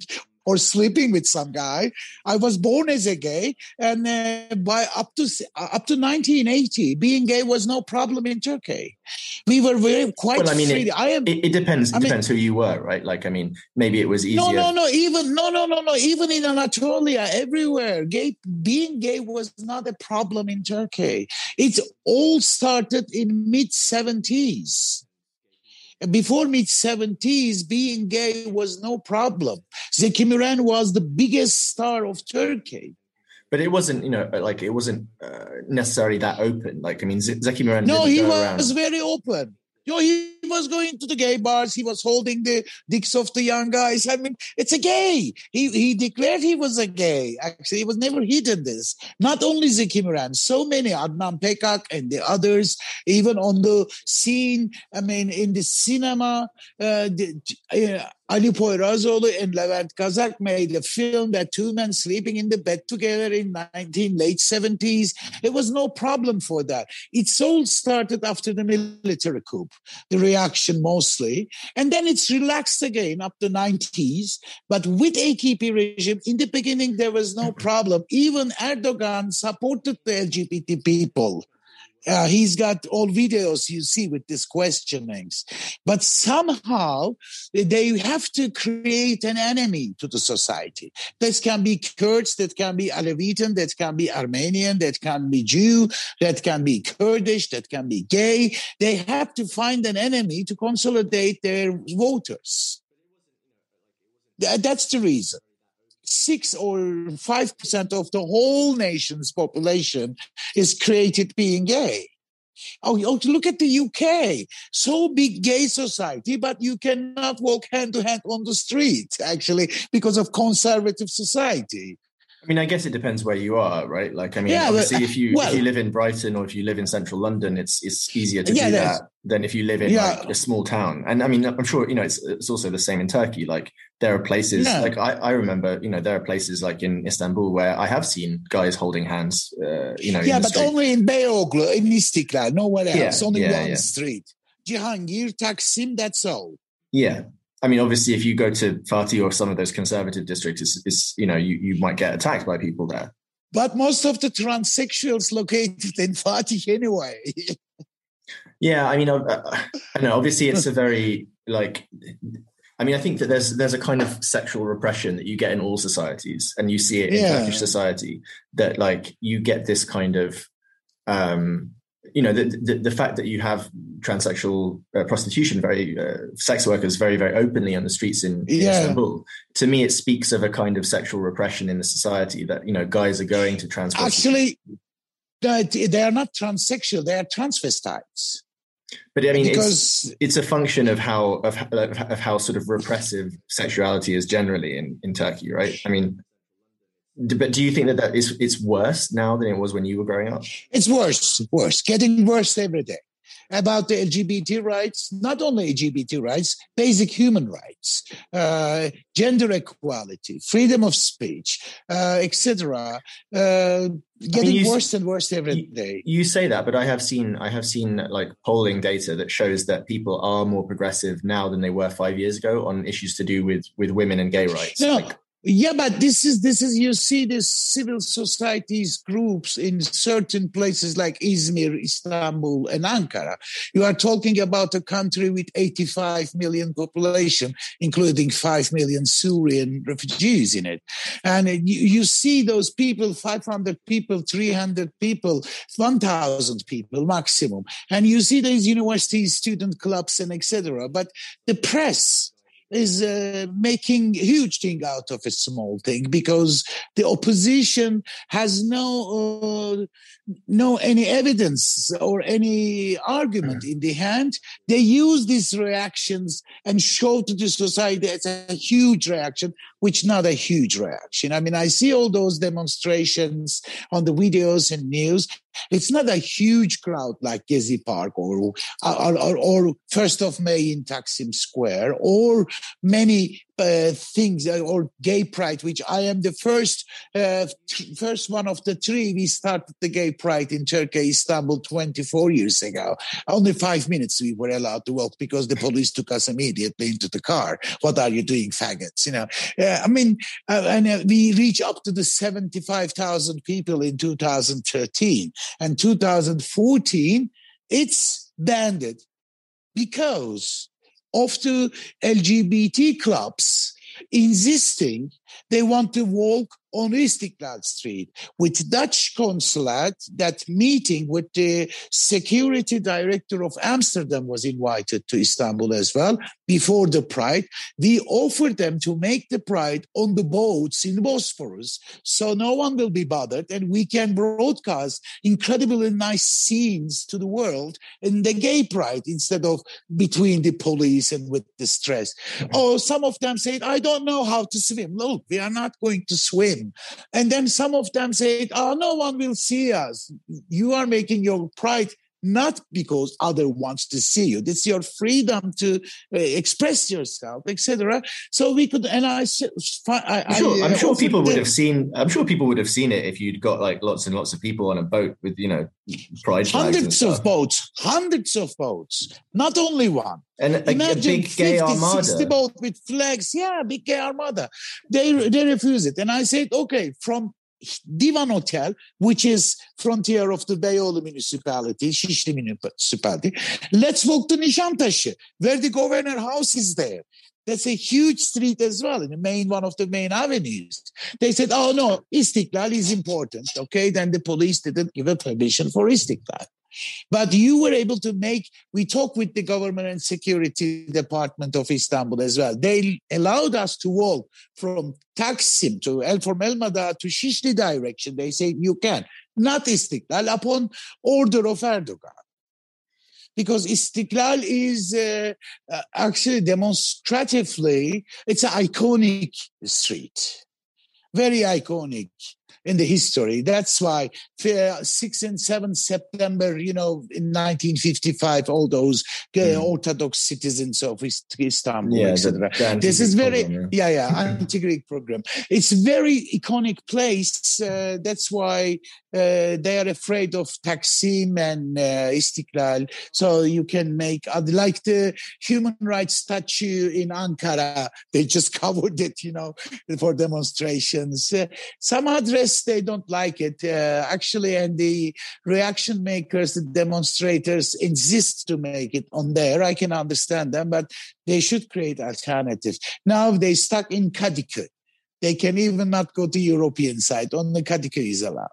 or sleeping with some guy. I was born as a gay, and uh, by up to uh, up to nineteen eighty, being gay was no problem in Turkey. We were very quite well, I mean, free. It, I am. It, it depends. It I depends mean, who you were, right? Like, I mean, maybe it was easier. No, no, no. Even no, no, no, no. Even in Anatolia, everywhere, gay being gay was not a problem in Turkey. It all started in mid seventies. Before mid-seventies, being gay was no problem. Zeki Müren was the biggest star of Turkey. But it wasn't, you know, like it wasn't uh, necessarily that open. Like, I mean, Z- Zeki Müren. No, he was around. Very open. You know, he was going to the gay bars. He was holding the dicks of the young guys. I mean, it's a gay. He he declared he was a gay. Actually, he was never hidden this. Not only Zeki Müren, so many, Adnan Pekak and the others, even on the scene, I mean, in the cinema, uh, the, uh, Ali Poyrazoğlu and Levent Kazak made a film that two men sleeping in the bed together in nineteen late seventies. It was no problem for that. It all started after the military coup, the reaction mostly. And then it's relaxed again up to nineties. But with A K P regime, in the beginning, there was no problem. Even Erdogan supported the L G B T people. Uh, he's got all videos you see with these questionings. But somehow they have to create an enemy to the society. This can be Kurds, that can be Alevitan, that can be Armenian, that can be Jew, that can be Kurdish, that can be gay. They have to find an enemy to consolidate their voters. That's the reason. Six or five percent of the whole nation's population is created being gay. Oh, oh, look at the U K. So big gay society, but you cannot walk hand to hand on the street, actually, because of conservative society. I mean, I guess it depends where you are, right? Like, I mean, yeah, obviously, but, if you well, if you live in Brighton or if you live in central London, it's it's easier to yeah, do that than if you live in yeah. like, a small town. And I mean, I'm sure, you know, it's it's also the same in Turkey. Like, there are places, yeah. like I, I remember, you know, there are places like in Istanbul where I have seen guys holding hands, uh, you know. Yeah, in the but street. Only in Beyoğlu, in Istiklal, nowhere else, yeah, only yeah, one yeah. street. Cihangir, Taksim, that's all. Yeah. I mean, obviously, if you go to Fatih or some of those conservative districts, it's, it's, you know, you, you might get attacked by people there. But most of the transsexuals located in Fatih anyway. yeah, I mean, I, I know. Obviously, it's a very, like... I mean, I think that there's there's a kind of sexual repression that you get in all societies, and you see it in yeah. Turkish society, that, like, you get this kind of... Um, you know, the, the the fact that you have transsexual uh, prostitution, very uh, sex workers, very, very openly on the streets in, in yeah. Istanbul. To me, it speaks of a kind of sexual repression in the society that, you know, guys are going to trans. Actually, they are not transsexual; they are transvestites. But I mean, because it's, it's a function of how of, of how sort of repressive sexuality is generally in, in Turkey, right? I mean. But do you think that, that is, it's worse now than it was when you were growing up? It's worse, worse, getting worse every day. About the L G B T rights, not only L G B T rights, basic human rights, uh, gender equality, freedom of speech, uh, et cetera. Uh, getting I mean, worse and worse every you, day. You say that, but I have seen, I have seen like polling data that shows that people are more progressive now than they were five years ago on issues to do with with women and gay rights. No. Like, Yeah, but this is, this is, you see this civil societies groups in certain places like İzmir, Istanbul and Ankara. You are talking about a country with eighty-five million population, including five million Syrian refugees in it. And you, you see those people, five hundred people, three hundred people, one thousand people maximum. And you see these universities, student clubs and et cetera. But the press is uh, making huge thing out of a small thing because the opposition has no uh, no any evidence or any argument in the hand. They use these reactions and show to the society it's a huge reaction, which not a huge reaction. I mean, I see all those demonstrations on the videos and news. It's not a huge crowd like Gezi Park or or, or, or first of May in Taksim Square or many uh, things uh, or Gay Pride, which I am the first uh, t- first one of the three. We started the Gay Pride in Turkey, Istanbul, twenty-four years ago. Only five minutes we were allowed to walk because the police took us immediately into the car. What are you doing, faggots? You know, uh, I mean, uh, and uh, we reached up to the seventy-five thousand people in two thousand thirteen. And two thousand fourteen, it's banded because of the L G B T clubs insisting they want to walk on Istiklal Street with Dutch consulate that meeting with the security director of Amsterdam was invited to Istanbul as well before the Pride. We offered them to make the Pride on the boats in Bosphorus so no one will be bothered and we can broadcast incredibly nice scenes to the world in the gay Pride instead of between the police and with the stress. Oh, some of them said, I don't know how to swim. Look, we are not going to swim. And then some of them said, oh, no one will see us. You are making your pride not because other wants to see you. It's your freedom to uh, express yourself, et cetera. So we could, and I, I I'm sure, I'm sure people would have seen. I'm sure people would have seen it if you'd got like lots and lots of people on a boat with, you know, pride. Hundreds of boats, hundreds of boats, not only one. And a, imagine a big gay armada, sixty boat with flags. Yeah, big gay armada. They they refuse it, and I said, okay, from Divan Hotel, which is frontier of the Beyoğlu municipality, Şişli municipality. Let's walk to Nişantaşı, where the governor house is there. That's a huge street as well, in the main one of the main avenues. They said, oh no, Istiklal is important. Okay, then the police didn't give a permission for Istiklal. But you were able to make, we talked with the government and security department of Istanbul as well. They allowed us to walk from Taksim to El from Elmada to Şişli direction. They say you can, not Istiklal, upon order of Erdogan. Because Istiklal is uh, actually demonstratively, it's an iconic street, very iconic in the history. That's why sixth and seventh September, you know, in nineteen fifty-five, all those mm. Orthodox citizens of Istanbul, yeah, et cetera. This is very, program, yeah, yeah, yeah anti-Greek program. It's very iconic place. Uh, that's why uh, they are afraid of Taksim and uh, Istiklal. So you can make, like the human rights statue in Ankara, they just covered it, you know, for demonstrations. Uh, some address they don't like it, uh, actually, and the reaction makers, the demonstrators insist to make it on there. I can understand them, but they should create alternatives. Now they're stuck in Kadıköy. They can even not go to European side. Only Kadıköy is allowed.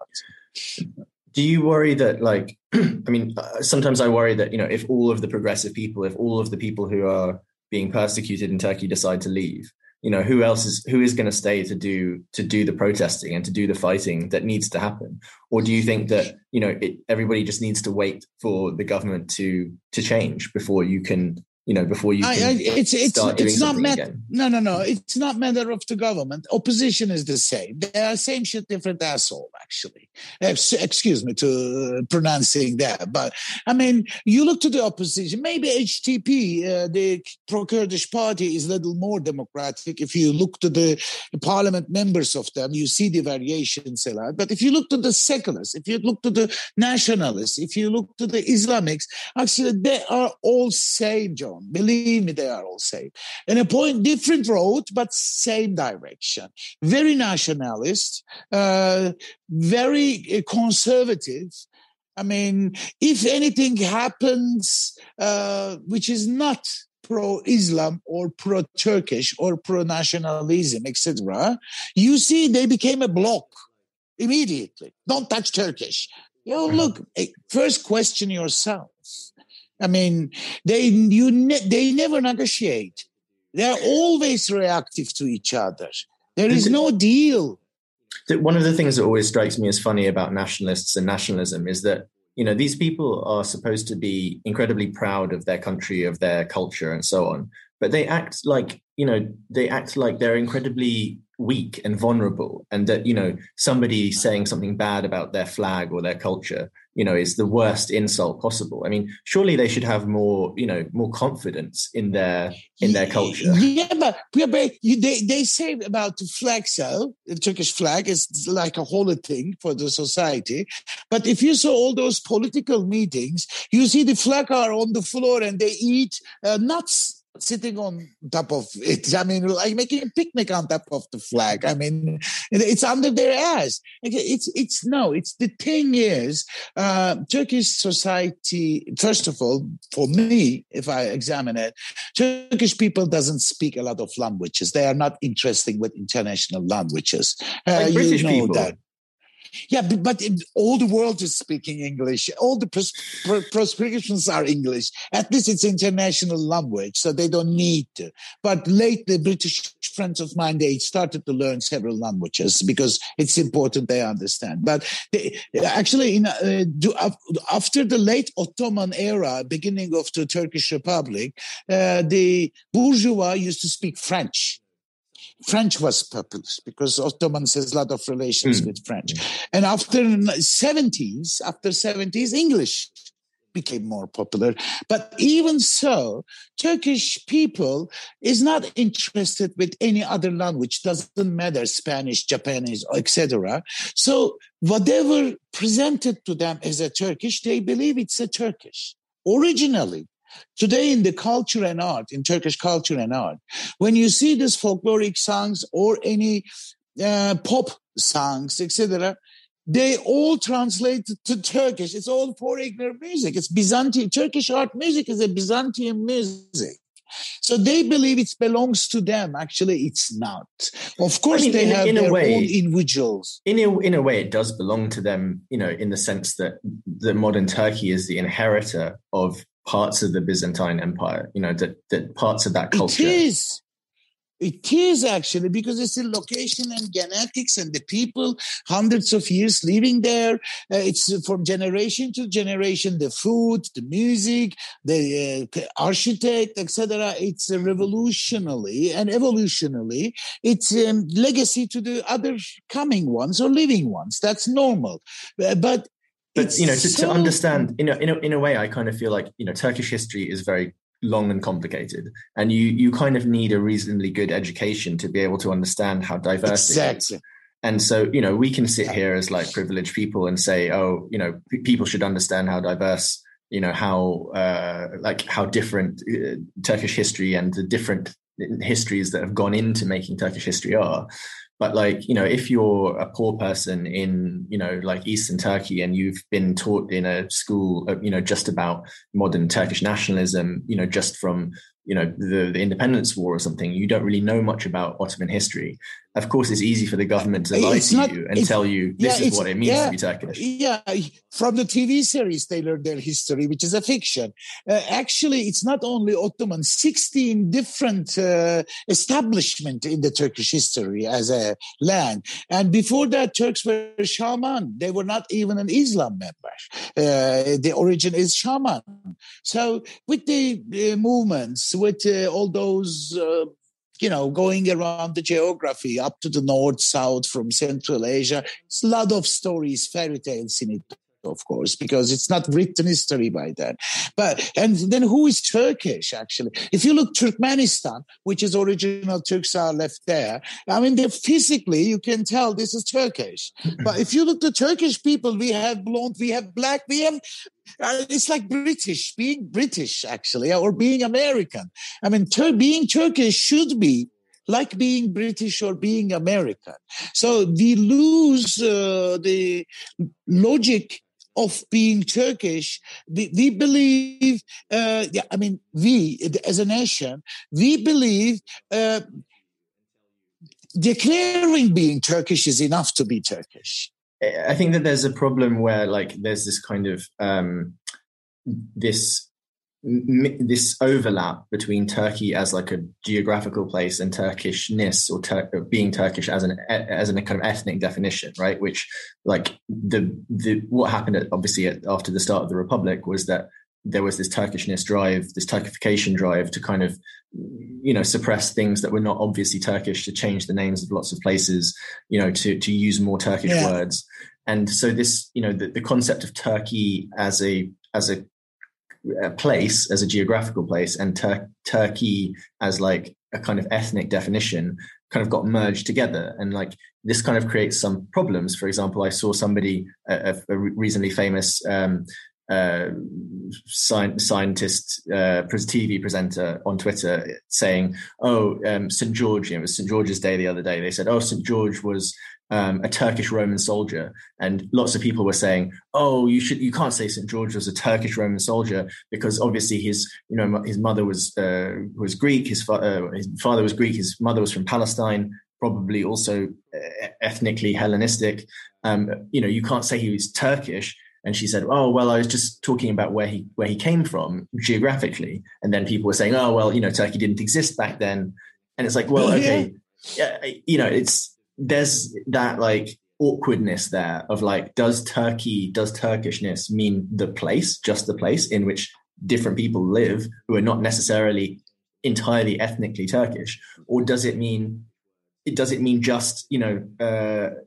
Do you worry that, like, I mean, uh, sometimes I worry that, you know, if all of the progressive people, if all of the people who are being persecuted in Turkey decide to leave, you know, who else is who is going to stay to do to do the protesting and to do the fighting that needs to happen? Or do you think that, you know, it, everybody just needs to wait for the government to to change before you can, you know, before you can I, I, it's, start it's, doing it's not mat- again? No, no, no. It's not matter of the government. Opposition is the same. They are same shit, different asshole, actually. Excuse me to pronouncing that. But, I mean, you look to the opposition. Maybe H D P, uh, the pro-Kurdish party, is a little more democratic. If you look to the parliament members of them, you see the variations a lot. But if you look to the seculars, if you look to the nationalists, if you look to the Islamics, actually, they are all same, John. Believe me, they are all same. And a point, different road, but same direction. Very nationalist, uh, very conservative. I mean, if anything happens, uh, which is not pro-Islam or pro-Turkish or pro-nationalism, et cetera, you see they became a bloc immediately. Don't touch Turkish. You know, look, first question yourself. I mean, they you ne- they never negotiate. They're always reactive to each other. There is no deal. One of the things that always strikes me as funny about nationalists and nationalism is that, you know, these people are supposed to be incredibly proud of their country, of their culture, and so on. But they act like, you know, they act like they're incredibly weak and vulnerable, and that, you know, somebody saying something bad about their flag or their culture, you know, is the worst insult possible. I mean, surely they should have more, you know, more confidence in their in their culture. Yeah, but, yeah, but they, they say about the flag, so the Turkish flag is like a holy thing for the society. But if you saw all those political meetings, you see the flag are on the floor and they eat uh, nuts sitting on top of it. I mean, like making a picnic on top of the flag. I mean, it's under their ass. It's, it's, no, it's, the thing is, uh, Turkish society, first of all, for me, if I examine it, Turkish people doesn't speak a lot of languages. They are not interested with international languages. Uh, like British you know people. That. Yeah, but, but it, all the world is speaking English. All the pres- pr- prescriptions are English. At least it's international language, so they don't need to. But lately, British friends of mine, they started to learn several languages because it's important they understand. But they, actually, in, uh, do, after the late Ottoman era, beginning of the Turkish Republic, uh, the bourgeois used to speak French. French was popular because Ottomans has a lot of relations mm. with French. And after seventies, after seventies, English became more popular. But even so, Turkish people is not interested with any other language. Doesn't matter, Spanish, Japanese, et cetera. So whatever presented to them as a Turkish, they believe it's a Turkish. Originally, today in the culture and art, in Turkish culture and art, when you see these folkloric songs or any uh, pop songs, et cetera, they all translate to Turkish. It's all foreigner music. It's Byzantine. Turkish art music is a Byzantine music. So they believe it belongs to them. Actually, it's not. Of course, I mean, they in, have in their way, own individuals. In a, in a way, it does belong to them, you know, in the sense that the modern Turkey is the inheritor of parts of the Byzantine Empire, you know, that, that parts of that culture. It is. It is actually, because it's the location and genetics and the people, hundreds of years living there. Uh, it's from generation to generation, the food, the music, the uh, architect, et cetera. It's uh, revolutionarily and evolutionally. It's a um, legacy to the other coming ones or living ones. That's normal. Uh, but But, you know, to, to understand, you know, in a, in a way, I kind of feel like, you know, Turkish history is very long and complicated, and you you kind of need a reasonably good education to be able to understand how diverse exactly. it is. And so, you know, we can sit here as like privileged people and say, oh, you know, p- people should understand how diverse, you know, how uh, like how different uh, Turkish history and the different histories that have gone into making Turkish history are. But like, you know, if you're a poor person in, you know, like Eastern Turkey, and you've been taught in a school, you know, just about modern Turkish nationalism, you know, just from, you know, the, the independence war or something, you don't really know much about Ottoman history. Of course, it's easy for the government to lie it's to not, you and tell you this yeah, is what it means yeah, to be Turkish. Yeah, from the T V series, they learn their history, which is a fiction. Uh, actually, it's not only Ottoman, sixteen different uh, establishment in the Turkish history as a land. And before that, Turks were shaman. They were not even an Islam member. Uh, the origin is shaman. So with the uh, movements, with uh, all those... Uh, you know, going around the geography up to the north, south, from Central Asia. It's a lot of stories, fairy tales in it, of course, because it's not written history by then. But, and then who is Turkish, actually? If you look Turkmenistan, which is original Turks are left there, I mean, they're physically, you can tell this is Turkish. But if you look to Turkish people, we have blonde, we have black, we have... Uh, it's like British, being British, actually, or being American. I mean, ter- being Turkish should be like being British or being American. So we lose uh, the logic of being Turkish. We, we believe, uh, yeah, I mean, we as a nation, we believe uh, declaring being Turkish is enough to be Turkish. I think that there's a problem where, like, there's this kind of um, this m- this overlap between Turkey as like a geographical place and Turkishness or, Tur- or being Turkish as an as an kind of ethnic definition, right? Which, like, the the what happened at, obviously at, after the start of the Republic was that there was this Turkishness drive, this Turkification drive to kind of, you know, suppress things that were not obviously Turkish, to change the names of lots of places, you know, to, to use more Turkish yeah. words. And so this, you know, the, the concept of Turkey as a, as a, a place, as a geographical place, and Tur- Turkey as like a kind of ethnic definition kind of got merged together. And like, this kind of creates some problems. For example, I saw somebody, a, a recently famous, um, uh, scientist, uh, T V presenter on Twitter saying, oh, um, Saint George, it was Saint George's Day the other day. They said, oh, Saint George was um, a Turkish Roman soldier. And lots of people were saying, oh, you should, you can't say Saint George was a Turkish Roman soldier because obviously his, you know, his mother was, uh, was Greek, his, fa- uh, his father was Greek, his mother was from Palestine, probably also ethnically Hellenistic. Um, you know, you can't say he was Turkish. And she said, oh, well, I was just talking about where he where he came from geographically. And then people were saying, oh, well, you know, Turkey didn't exist back then. And it's like, well, okay, yeah, you know, it's there's that like awkwardness there of like, does Turkey, does Turkishness mean the place, just the place in which different people live who are not necessarily entirely ethnically Turkish? Or does it mean, does it mean just, you know, uh,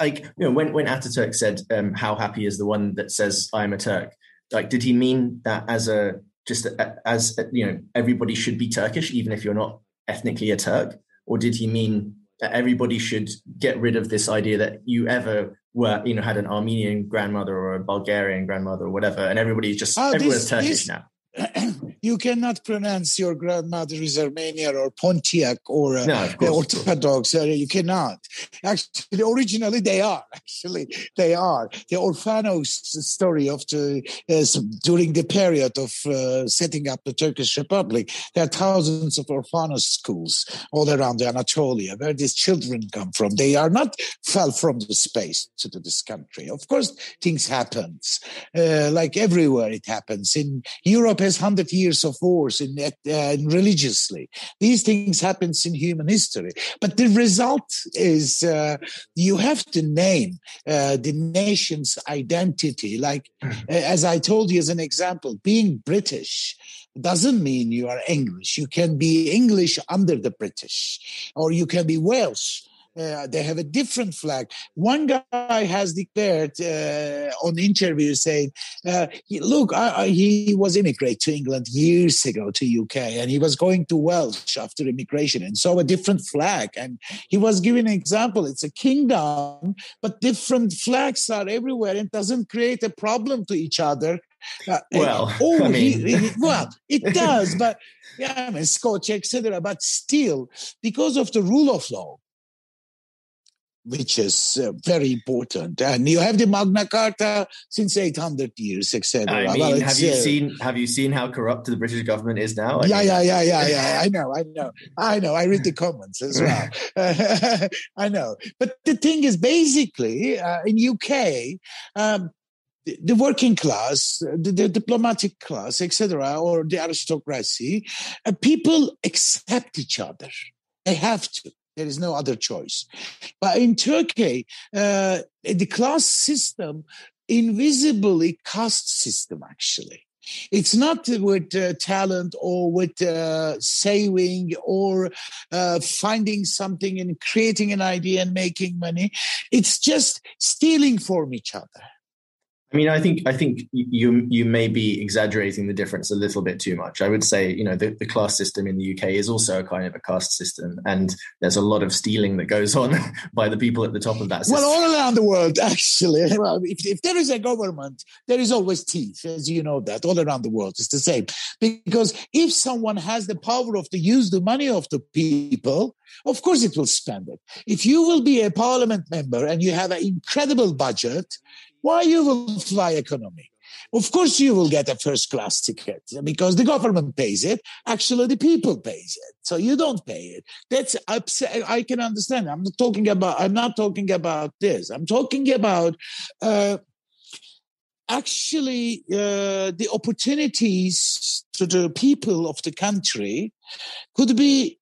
like, you know, when, when Ataturk said, um, how happy is the one that says I'm a Turk? Like, did he mean that as a, just a, as, a, you know, everybody should be Turkish, even if you're not ethnically a Turk? Or did he mean that everybody should get rid of this idea that you ever were, you know, had an Armenian grandmother or a Bulgarian grandmother or whatever, and everybody's just, oh, everyone's this, Turkish this, now? You cannot pronounce your grandmother is Armenian or Pontiac or uh, no, uh, Orthodox. Uh, you cannot. Actually, originally they are. Actually, they are. The Orphanos story of the uh, during the period of uh, setting up the Turkish Republic, there are thousands of Orphanos schools all around Anatolia where these children come from. They are not fell from the space to this country. Of course, things happen. Uh, like everywhere it happens. In Europe has one hundred years of wars in, uh, in religiously. These things happen in human history. But the result is uh, you have to name uh, the nation's identity. Like, as I told you as an example, being British doesn't mean you are English. You can be English under the British, or you can be Welsh. Uh, they have a different flag. One guy has declared uh, on interview saying, uh, he, look, I, I, he was immigrant to England years ago to U K, and he was going to Welsh after immigration and saw a different flag. And he was giving an example. It's a kingdom, but different flags are everywhere and doesn't create a problem to each other. Uh, well, oh, I mean. he, he, well, it does, but yeah, I mean, Scotch, et cetera. But still, because of the rule of law, which is uh, very important, and you have the Magna Carta since eight hundred years, et cetera. I mean, well, have you uh, seen? Have you seen how corrupt the British government is now? I yeah, mean, yeah, yeah, yeah, yeah. I know, I know, I know. I read the comments as well. Uh, I know, but the thing is, basically, uh, in U K. Um, The working class, the, the diplomatic class, et cetera, or the aristocracy, uh, people accept each other. They have to. There is no other choice. But in Turkey, uh, the class system, invisibly caste system, actually. It's not with uh, talent or with uh, saving or uh, finding something and creating an idea and making money. It's just stealing from each other. I mean, I think I think you you may be exaggerating the difference a little bit too much. I would say, you know, the, the class system in the U K is also a kind of a caste system, and there's a lot of stealing that goes on by the people at the top of that system. Well, all around the world, actually. Well, if, if there is a government, there is always thief, as you know that. All around the world, it's the same. Because if someone has the power of to use the money of the people, of course it will spend it. If you will be a parliament member and you have an incredible budget, why you will fly economy? Of course you will get a first class ticket because the government pays it. Actually, the people pays it. So you don't pay it. That's upset. I can understand. I'm not talking about, I'm not talking about this. I'm talking about uh, actually uh, the opportunities to the people of the country could be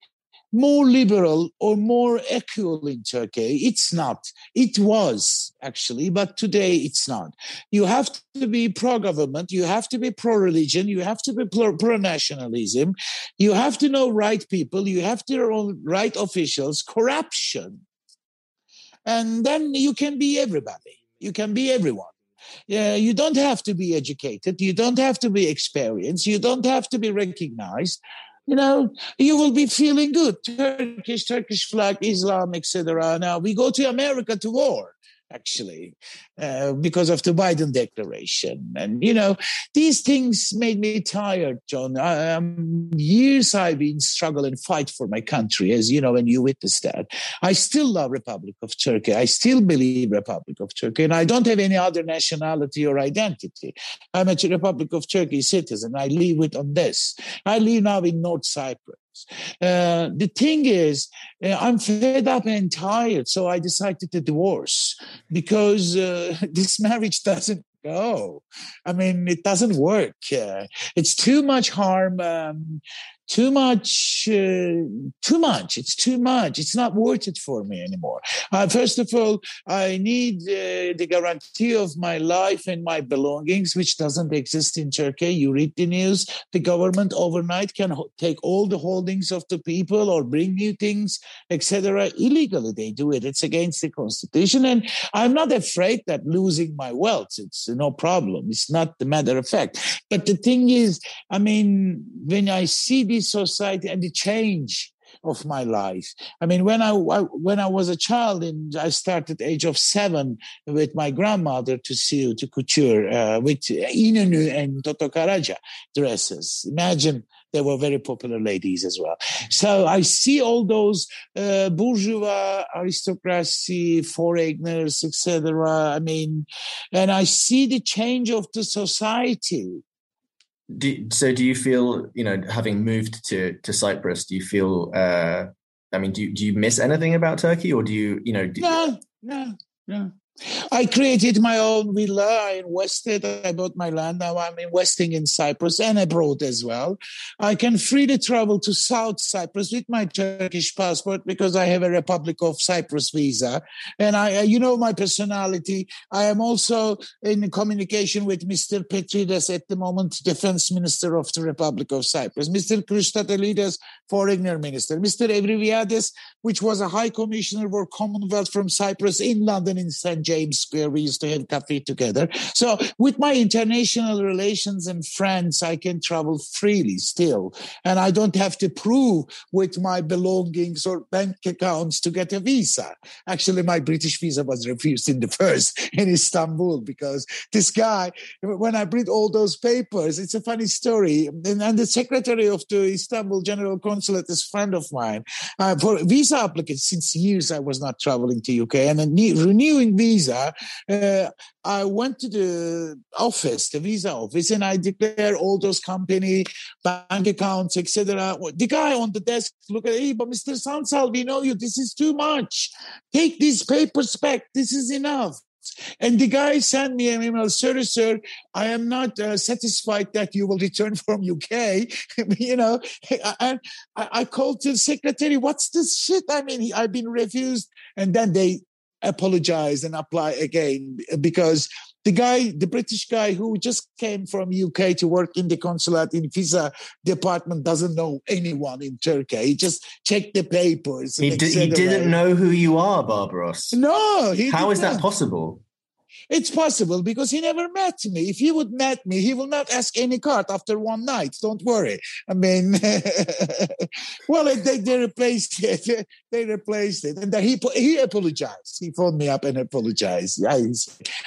more liberal or more equal in Turkey. It's not. It was, actually, but today it's not. You have to be pro-government. You have to be pro-religion. You have to be pro-nationalism. You have to know right people. You have to know right officials, corruption. And then you can be everybody. You can be everyone. Yeah, you don't have to be educated. You don't have to be experienced. You don't have to be recognized. You know, you will be feeling good. Turkish, Turkish flag, Islam, et cetera. Now we go to America to war. actually, uh, because of the Biden declaration. And, you know, these things made me tired, John. Um, years I've been struggling and fight for my country, as you know, and you witnessed that. I still love Republic of Turkey. I still believe Republic of Turkey. And I don't have any other nationality or identity. I'm a Republic of Turkey citizen. I live with on this. I live now in North Cyprus. Uh, the thing is, uh, I'm fed up and tired, so I decided to divorce because uh, this marriage doesn't go. I mean, it doesn't work. Uh, it's too much harm, um, too much, uh, too much. It's too much. It's not worth it for me anymore. Uh, first of all, I need uh, the guarantee of my life and my belongings, which doesn't exist in Turkey. You read the news, the government overnight can ho- take all the holdings of the people or bring new things, et cetera. Illegally, they do it. It's against the constitution. And I'm not afraid that losing my wealth, it's no problem. It's not the matter of fact. But the thing is, I mean, when I see the society and the change of my life. I mean, when I, I when I was a child, and I started age of seven with my grandmother to sew, to couture uh, with İnönü and Toto Karaca dresses. Imagine. They were very popular ladies as well. So I see all those uh, bourgeois, aristocracy, foreigners, et cetera. I mean, and I see the change of the society. Do, so do you feel, you know, having moved to, to Cyprus, do you feel, uh, I mean, do you, do you miss anything about Turkey or do you, you know? Do- no, no, no. I created my own villa. I invested. I bought my land. Now I'm investing in Cyprus and abroad as well. I can freely travel to South Cyprus with my Turkish passport because I have a Republic of Cyprus visa. And I, you know, my personality. I am also in communication with Mister Petrides at the moment, Defense Minister of the Republic of Cyprus, Mister Christodoulides, Foreign Minister, Mister Evriviades, which was a High Commissioner for Commonwealth from Cyprus in London in Saint James Square. We used to have coffee together. So with my international relations and friends, I can travel freely still. And I don't have to prove with my belongings or bank accounts to get a visa. Actually, my British visa was refused in the first in Istanbul because this guy, when I read all those papers, it's a funny story. And, and the secretary of the Istanbul General Consulate is a friend of mine. Uh, for visa applicants, since years I was not traveling to U K and a new, renewing visa Visa, uh, I went to the office, the visa office, and I declare all those company bank accounts, et cetera. The guy on the desk looked at, hey, but Mister Şansal, we know you. This is too much. Take these papers back. This is enough. And the guy sent me an email, sir, sir, I am not uh, satisfied that you will return from U K. You know, I, I, I called to the secretary, what's this shit? I mean, I've been refused. And then they apologize and apply again because the guy, the British guy who just came from U K to work in the consulate in visa department doesn't know anyone in Turkey. He just checked the papers. He, did, he didn't know who you are, Barbaros. No. He How is not. that possible? It's possible because he never met me. If he would met me, he will not ask any card after one night. Don't worry. I mean, well, they, they replaced it. They replaced it. And he he apologized. He phoned me up and apologized.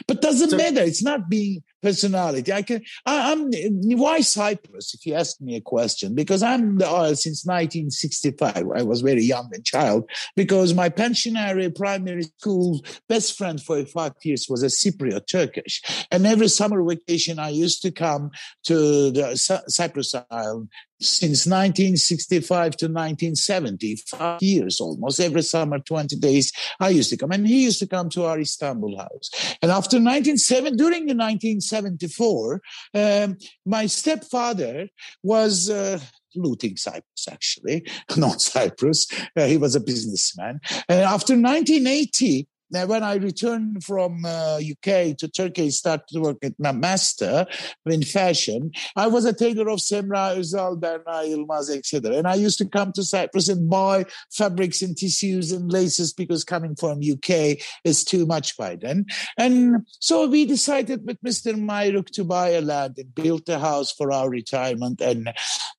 But doesn't so, matter. It's not being personality. I can. I, I'm why Cyprus? If you ask me a question, because I'm the oil since nineteen sixty-five. I was very young and child because my pensionary primary school best friend for five years was a Cypriot Turkish, and every summer vacation I used to come to the Cyprus Island. Since nineteen sixty-five to nineteen seventy, five years almost, every summer, twenty days, I used to come. And he used to come to our Istanbul house. And after nineteen seventy, during the nineteen seventy-four, um, my stepfather was uh, looting Cyprus, actually, not Cyprus. Uh, he was a businessman. And after nineteen eighty, now, when I returned from uh, U K to Turkey, started to work at my master in fashion. I was a tailor of Semra, Özal, Berna, Yılmaz, et cetera. And I used to come to Cyprus and buy fabrics and tissues and laces because coming from U K is too much by then. And so we decided with Mister Mayruk to buy a land and build a house for our retirement and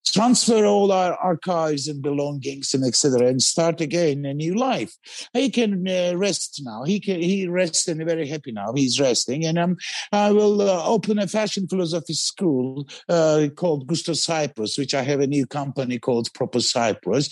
transfer all our archives and belongings and et cetera and start again a new life. I can uh, rest now. now. He can, he rests and very happy now. He's resting, and I'm, I will uh, open a fashion philosophy school uh, called Gusto Cyprus, which I have a new company called Proper Cyprus.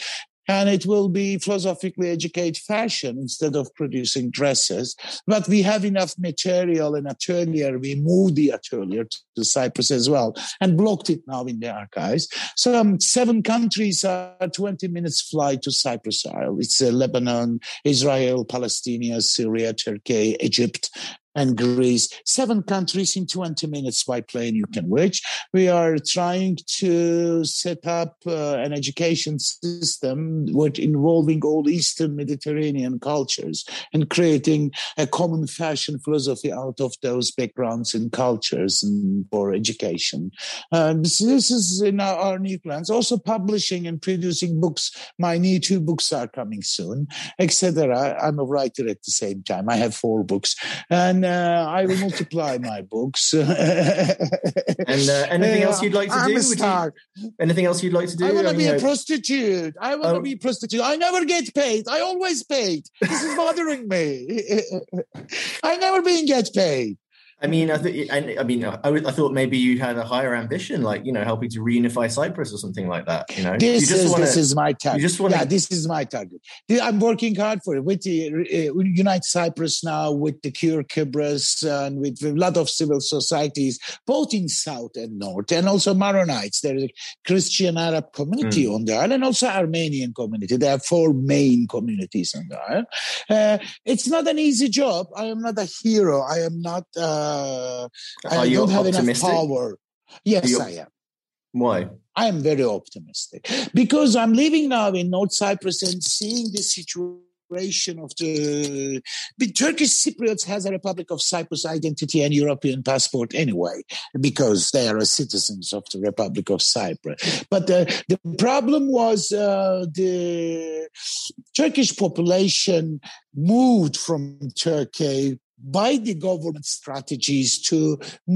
And it will be philosophically educate fashion instead of producing dresses. But we have enough material in Atelier. We moved the Atelier to Cyprus as well and blocked it now in the archives. So um, seven countries are twenty minutes flight to Cyprus Isle. It's uh, Lebanon, Israel, Palestine, Syria, Turkey, Egypt, and Greece. Seven countries in twenty minutes by plane you can reach. We are trying to set up uh, an education system with involving all Eastern Mediterranean cultures and creating a common fashion philosophy out of those backgrounds and cultures and for education. Uh, this, this is in our, our new plans. Also publishing and producing books. My new two books are coming soon, et cetera. I'm a writer at the same time. I have four books. And Uh, I will multiply my books. and uh, anything else you'd like to I'm do? A star. You, anything else you'd like to do? I want to I mean, be a you know, prostitute. I want to oh. be a prostitute. I never get paid. I always paid. This is bothering me. I never been get paid. I mean, I, th- I, I mean, I, I thought maybe you had a higher ambition, like, you know, helping to reunify Cyprus or something like that. You know, this you just is wanna, this is my target. You just wanna... Yeah, this is my target. I'm working hard for it with the uh, Unite Cyprus now, with the Cure Cyprus, uh, and with a lot of civil societies, both in south and north, and also Maronites. There is a Christian Arab community mm. on the island, and also Armenian community. There are four main communities on the island. Uh, it's not an easy job. I am not a hero. I am not. Uh, Uh, I you don't have optimistic? Enough power. Yes, you... I am. Why? I am very optimistic because I'm living now in North Cyprus and seeing the situation of the, the Turkish Cypriots has a Republic of Cyprus identity and European passport anyway because they are citizens of the Republic of Cyprus. But uh, the problem was uh, the Turkish population moved from Turkey by the government strategies to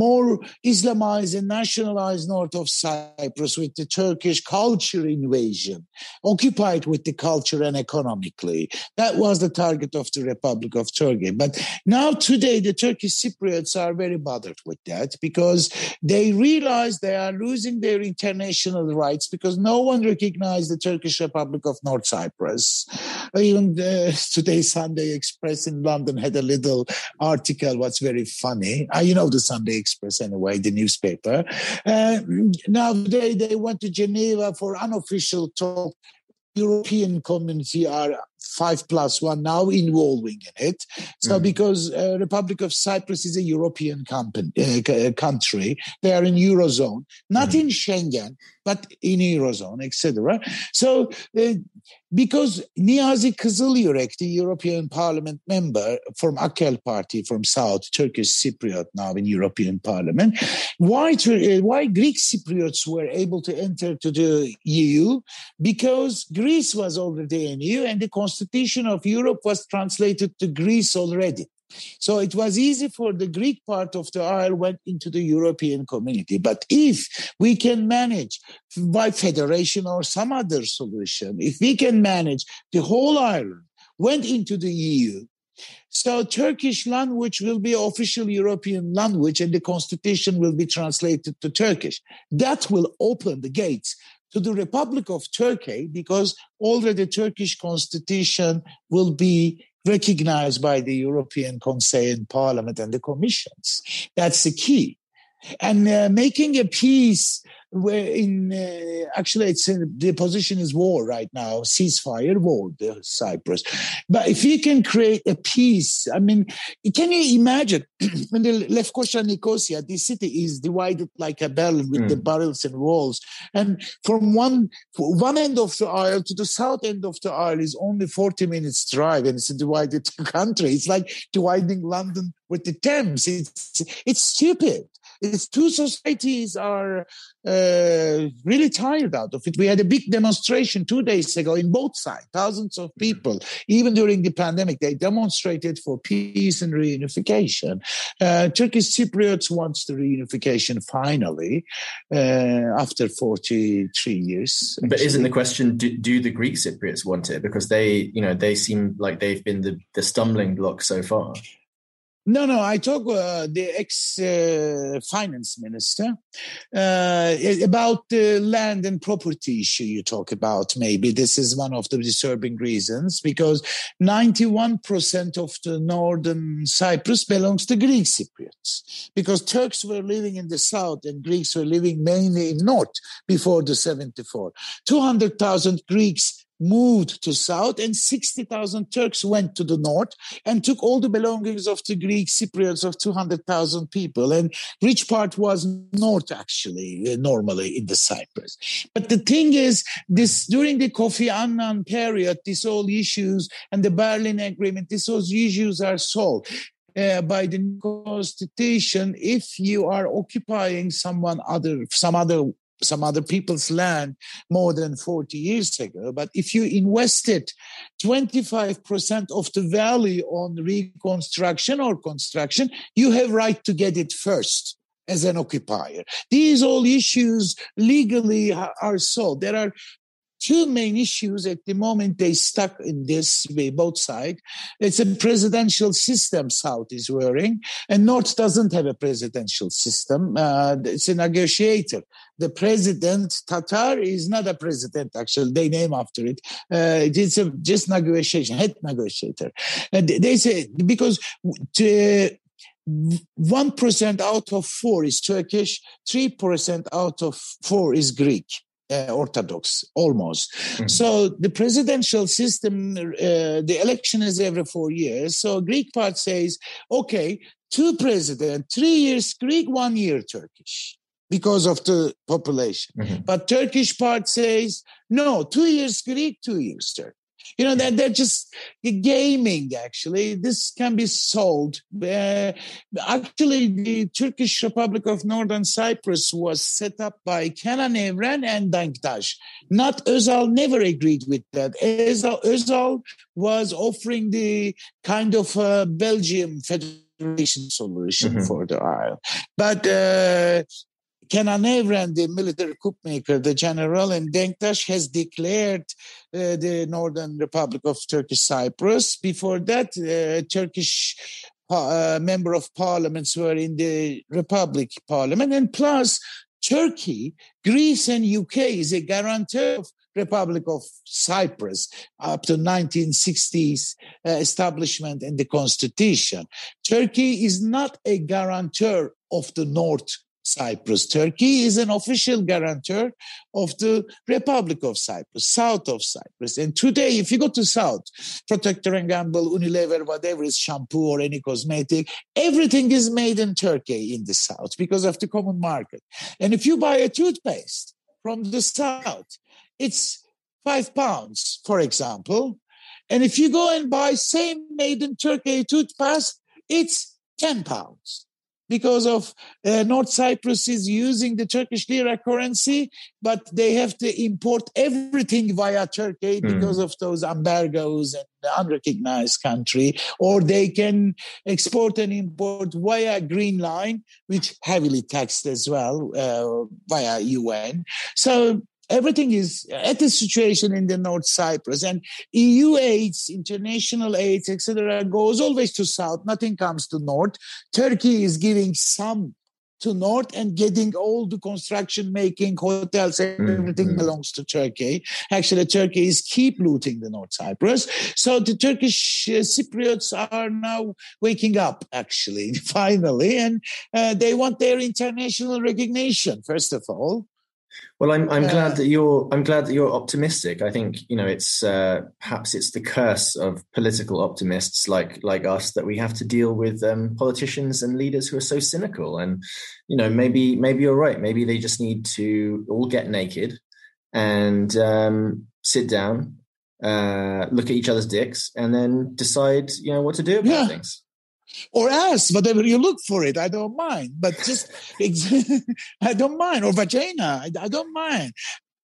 more Islamize and nationalize north of Cyprus with the Turkish culture invasion, occupied with the culture and economically. That was the target of the Republic of Turkey. But now today, the Turkish Cypriots are very bothered with that because they realize they are losing their international rights because no one recognized the Turkish Republic of North Cyprus. Even the, today, Sunday Express in London had a little article was very funny. Uh, you know the Sunday Express anyway, the newspaper. Uh, now they, they went to Geneva for unofficial talk. European community are five plus one now involving in it. So mm. because uh, Republic of Cyprus is a European company, uh, country, they are in Eurozone, not mm. in Schengen, but in Eurozone, et cetera. So uh, because Niyazi Kızılürek, the European Parliament member from Akel Party from South, Turkish Cypriot now in European Parliament, why, uh, why Greek Cypriots were able to enter to the E U? Because Greece was already in E U and the Constitution of Europe was translated to Greece already. So it was easy for the Greek part of the isle went into the European community. But if we can manage by federation or some other solution, if we can manage the whole island went into the E U, so Turkish language will be official European language and the constitution will be translated to Turkish. That will open the gates to the Republic of Turkey because already the Turkish constitution will be recognized by the European Council and Parliament and the commissions. That's the key. And uh, making a peace where in, uh, actually it's in, the position is war right now, ceasefire war, the Cyprus. But if you can create a peace, I mean, can you imagine when the Lefkoşa Nicosia, the city is divided like a balloon with mm. the barrels and walls. And from one, one end of the isle to the south end of the isle is only forty minutes drive and it's a divided country. It's like dividing London with the Thames. It's, it's stupid. It's two societies are uh, really tired out of it. We had a big demonstration two days ago in both sides, thousands of people. Even during the pandemic, they demonstrated for peace and reunification. Uh, Turkish Cypriots wants the reunification finally uh, after forty-three years. Actually. But isn't the question, do, do the Greek Cypriots want it? Because they, you know, they seem like they've been the, the stumbling block so far. No, no, I talk uh, the ex-finance uh, minister uh, about the land and property issue you talk about. Maybe this is one of the disturbing reasons, because ninety-one percent of the northern Cyprus belongs to Greek Cypriots, because Turks were living in the south and Greeks were living mainly in north before the seventy-four. two hundred thousand Greeks moved to south, and sixty thousand Turks went to the north and took all the belongings of the Greek Cypriots of two hundred thousand people. And rich part was north, actually, normally in the Cyprus. But the thing is, this during the Kofi Annan period, these all issues and the Berlin Agreement, these all issues are solved. Uh, by the constitution, if you are occupying someone other, some other some other people's land more than forty years ago. But if you invested twenty-five percent of the value on reconstruction or construction, you have right to get it first as an occupier. These all issues legally are solved. There are two main issues at the moment. They stuck in this way, both sides. It's a presidential system South is wearing, and North doesn't have a presidential system. Uh, it's a negotiator. The president, Tatar, is not a president, actually. They name after it. Uh, it's a, just negotiation, head negotiator. And they say, because to, one percent out of four is Turkish, three percent out of four is Greek. Uh, Orthodox, almost. Mm-hmm. So the presidential system, uh, the election is every four years. So Greek part says, okay, two president, three years Greek, one year Turkish, because of the population. Mm-hmm. But Turkish part says, no, two years Greek, two years Turkish. You know, they're, they're just gaming, actually. This can be solved. Uh, actually, the Turkish Republic of Northern Cyprus was set up by Kenan Evren and Denktaş. Not Özal never agreed with that. Özal, Özal was offering the kind of uh, Belgium federation solution mm-hmm. for the island. But... Uh, Kenan Evren, the military coup maker, the general, and Denktaş has declared uh, the Northern Republic of Turkish Cyprus. Before that, uh, Turkish uh, member of parliaments were in the Republic Parliament. And plus, Turkey, Greece, and U K is a guarantor of Republic of Cyprus up to nineteen sixties uh, establishment and the constitution. Turkey is not a guarantor of the North Cyprus. Turkey is an official guarantor of the Republic of Cyprus, south of Cyprus. And today, if you go to south, Procter and Gamble, Unilever, whatever is shampoo or any cosmetic, everything is made in Turkey in the south because of the common market. And if you buy a toothpaste from the south, it's five pounds, for example. And if you go and buy same made in Turkey toothpaste, it's ten pounds. Because of uh, North Cyprus is using the Turkish lira currency, but they have to import everything via Turkey because mm. of those embargoes and the unrecognized country, or they can export and import via Green Line, which heavily taxed as well uh, via U N. So everything is at the situation in the North Cyprus, and E U aids, international aids, et cetera goes always to south. Nothing comes to north. Turkey is giving some to north and getting all the construction making, hotels, everything mm-hmm. belongs to Turkey. Actually, Turkey is keep looting the North Cyprus. So the Turkish uh, Cypriots are now waking up, actually, finally, and uh, they want their international recognition, first of all. Well, I'm I'm glad that you're I'm glad that you're optimistic. I think, you know, it's uh, perhaps it's the curse of political optimists like like us that we have to deal with um, politicians and leaders who are so cynical. And, you know, maybe maybe you're right. Maybe they just need to all get naked and um, sit down, uh, look at each other's dicks, and then decide, you know, what to do about yeah. things. Or ass, whatever you look for it, I don't mind. But just, I don't mind. Or vagina, I don't mind.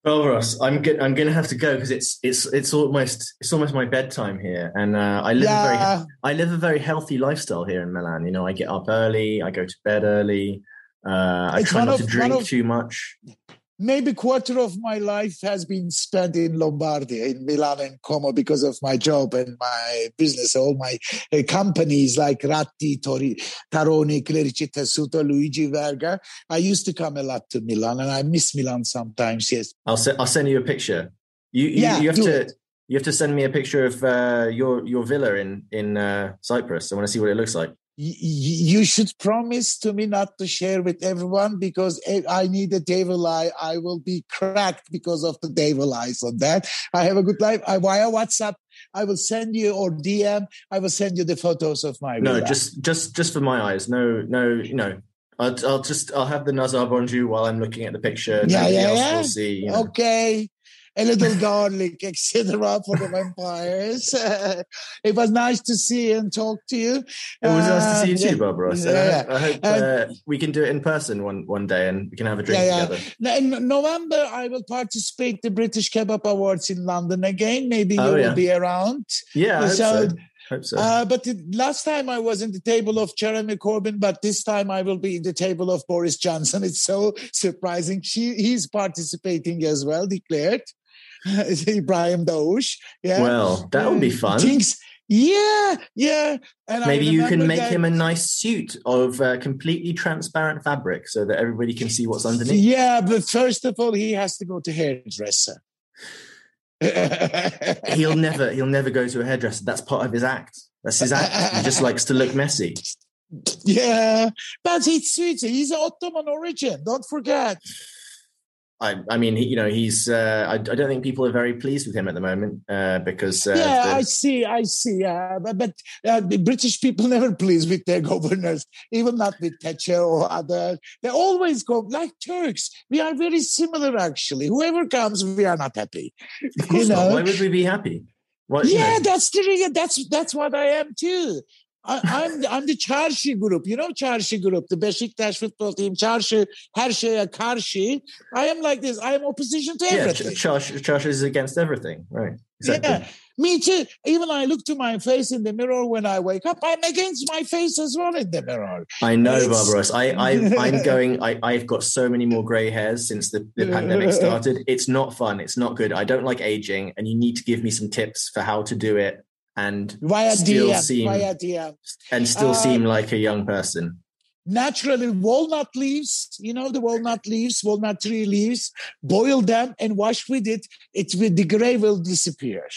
Well, Ross, I'm go- I'm going to have to go because it's it's it's almost it's almost my bedtime here, and uh, I live yeah. a very I live a very healthy lifestyle here in Milan. You know, I get up early, I go to bed early, uh, I it's try not of, to drink of, too much. Maybe a quarter of my life has been spent in Lombardy, in Milan and Como, because of my job and my business. All my uh, companies like Ratti, Tori, Taroni, Clerici, Tessuto, Luigi Verga. I used to come a lot to Milan, and I miss Milan sometimes. Yes, I'll send. I'll send you a picture. You, you, yeah, you have to. It. You have to send me a picture of uh, your your villa in in uh, Cyprus. I want to see what it looks like. You should promise to me not to share with everyone because I need a devil eye. I will be cracked because of the devil eyes on that. I have a good life. I, via WhatsApp, I will send you or D M. I will send you the photos of my. No, villa. just just just for my eyes. No, no, you know. I'll, I'll just I'll have the Nazar Bonjour while I'm looking at the picture. Yeah, yeah, else yeah. Will see, you know. Okay. A little garlic, et cetera, for the vampires. Uh, it was nice to see you and talk to you. It was nice to see you too, yeah. Barbaros. So yeah. I, I hope uh, uh, we can do it in person one, one day and we can have a drink yeah, together. Yeah. In November, I will participate in the British Kebab Awards in London again. Maybe oh, you yeah. will be around. Yeah, I so, hope so. Hope so. Uh, but the, last time I was in the table of Jeremy Corbyn, but this time I will be in the table of Boris Johnson. It's so surprising. She, he's participating as well, declared. Ibrahim Daoush. Yeah. Well, that would be fun. Jinx. Yeah, yeah. And maybe I you can make that. him a nice suit of uh, completely transparent fabric so that everybody can see what's underneath. Yeah, but first of all, he has to go to hairdresser. he'll never, he'll never go to a hairdresser. That's part of his act. That's his act. He just likes to look messy. Yeah, but he's Swiss. He's Ottoman origin. Don't forget. I, I mean, he, you know, he's. Uh, I, I don't think people are very pleased with him at the moment uh, because. Uh, yeah, the... I see, I see. Uh, but but uh, the British people never pleased with their governors, even not with Thatcher or others. They always go like Turks. We are very similar, actually. Whoever comes, we are not happy. Of course you know? not. Why would we be happy? What, yeah, you know? that's the that's that's what I am too. I, I'm I'm the Çarşı group. You know Çarşı group, the Beşiktaş football team. Çarşı, her şeye karşı. I am like this. I am opposition to everything. Yeah, Çarşı, Çarşı is against everything. Right. Exactly. Yeah. Me too. Even I look to my face in the mirror when I wake up. I'm against my face as well in the mirror. I know, it's... Barbaros. I, I, I'm going, I, I've got so many more grey hairs since the, the pandemic started. It's not fun. It's not good. I don't like aging. And you need to give me some tips for how to do it. And still, D M, seem, and still uh, seem like a young person. Naturally, walnut leaves, you know, the walnut leaves, walnut tree leaves, boil them and wash with it. It will, the grey will disappear.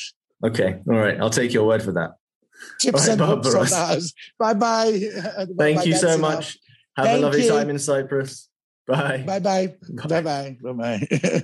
Okay. All right. I'll take your word for that. Chips right, and Barbaros. Hoops on Bye-bye. Thank Bye-bye. you That's so enough. much. Have Thank a lovely you. time in Cyprus. Bye. Bye-bye. Bye. Bye-bye. Bye-bye.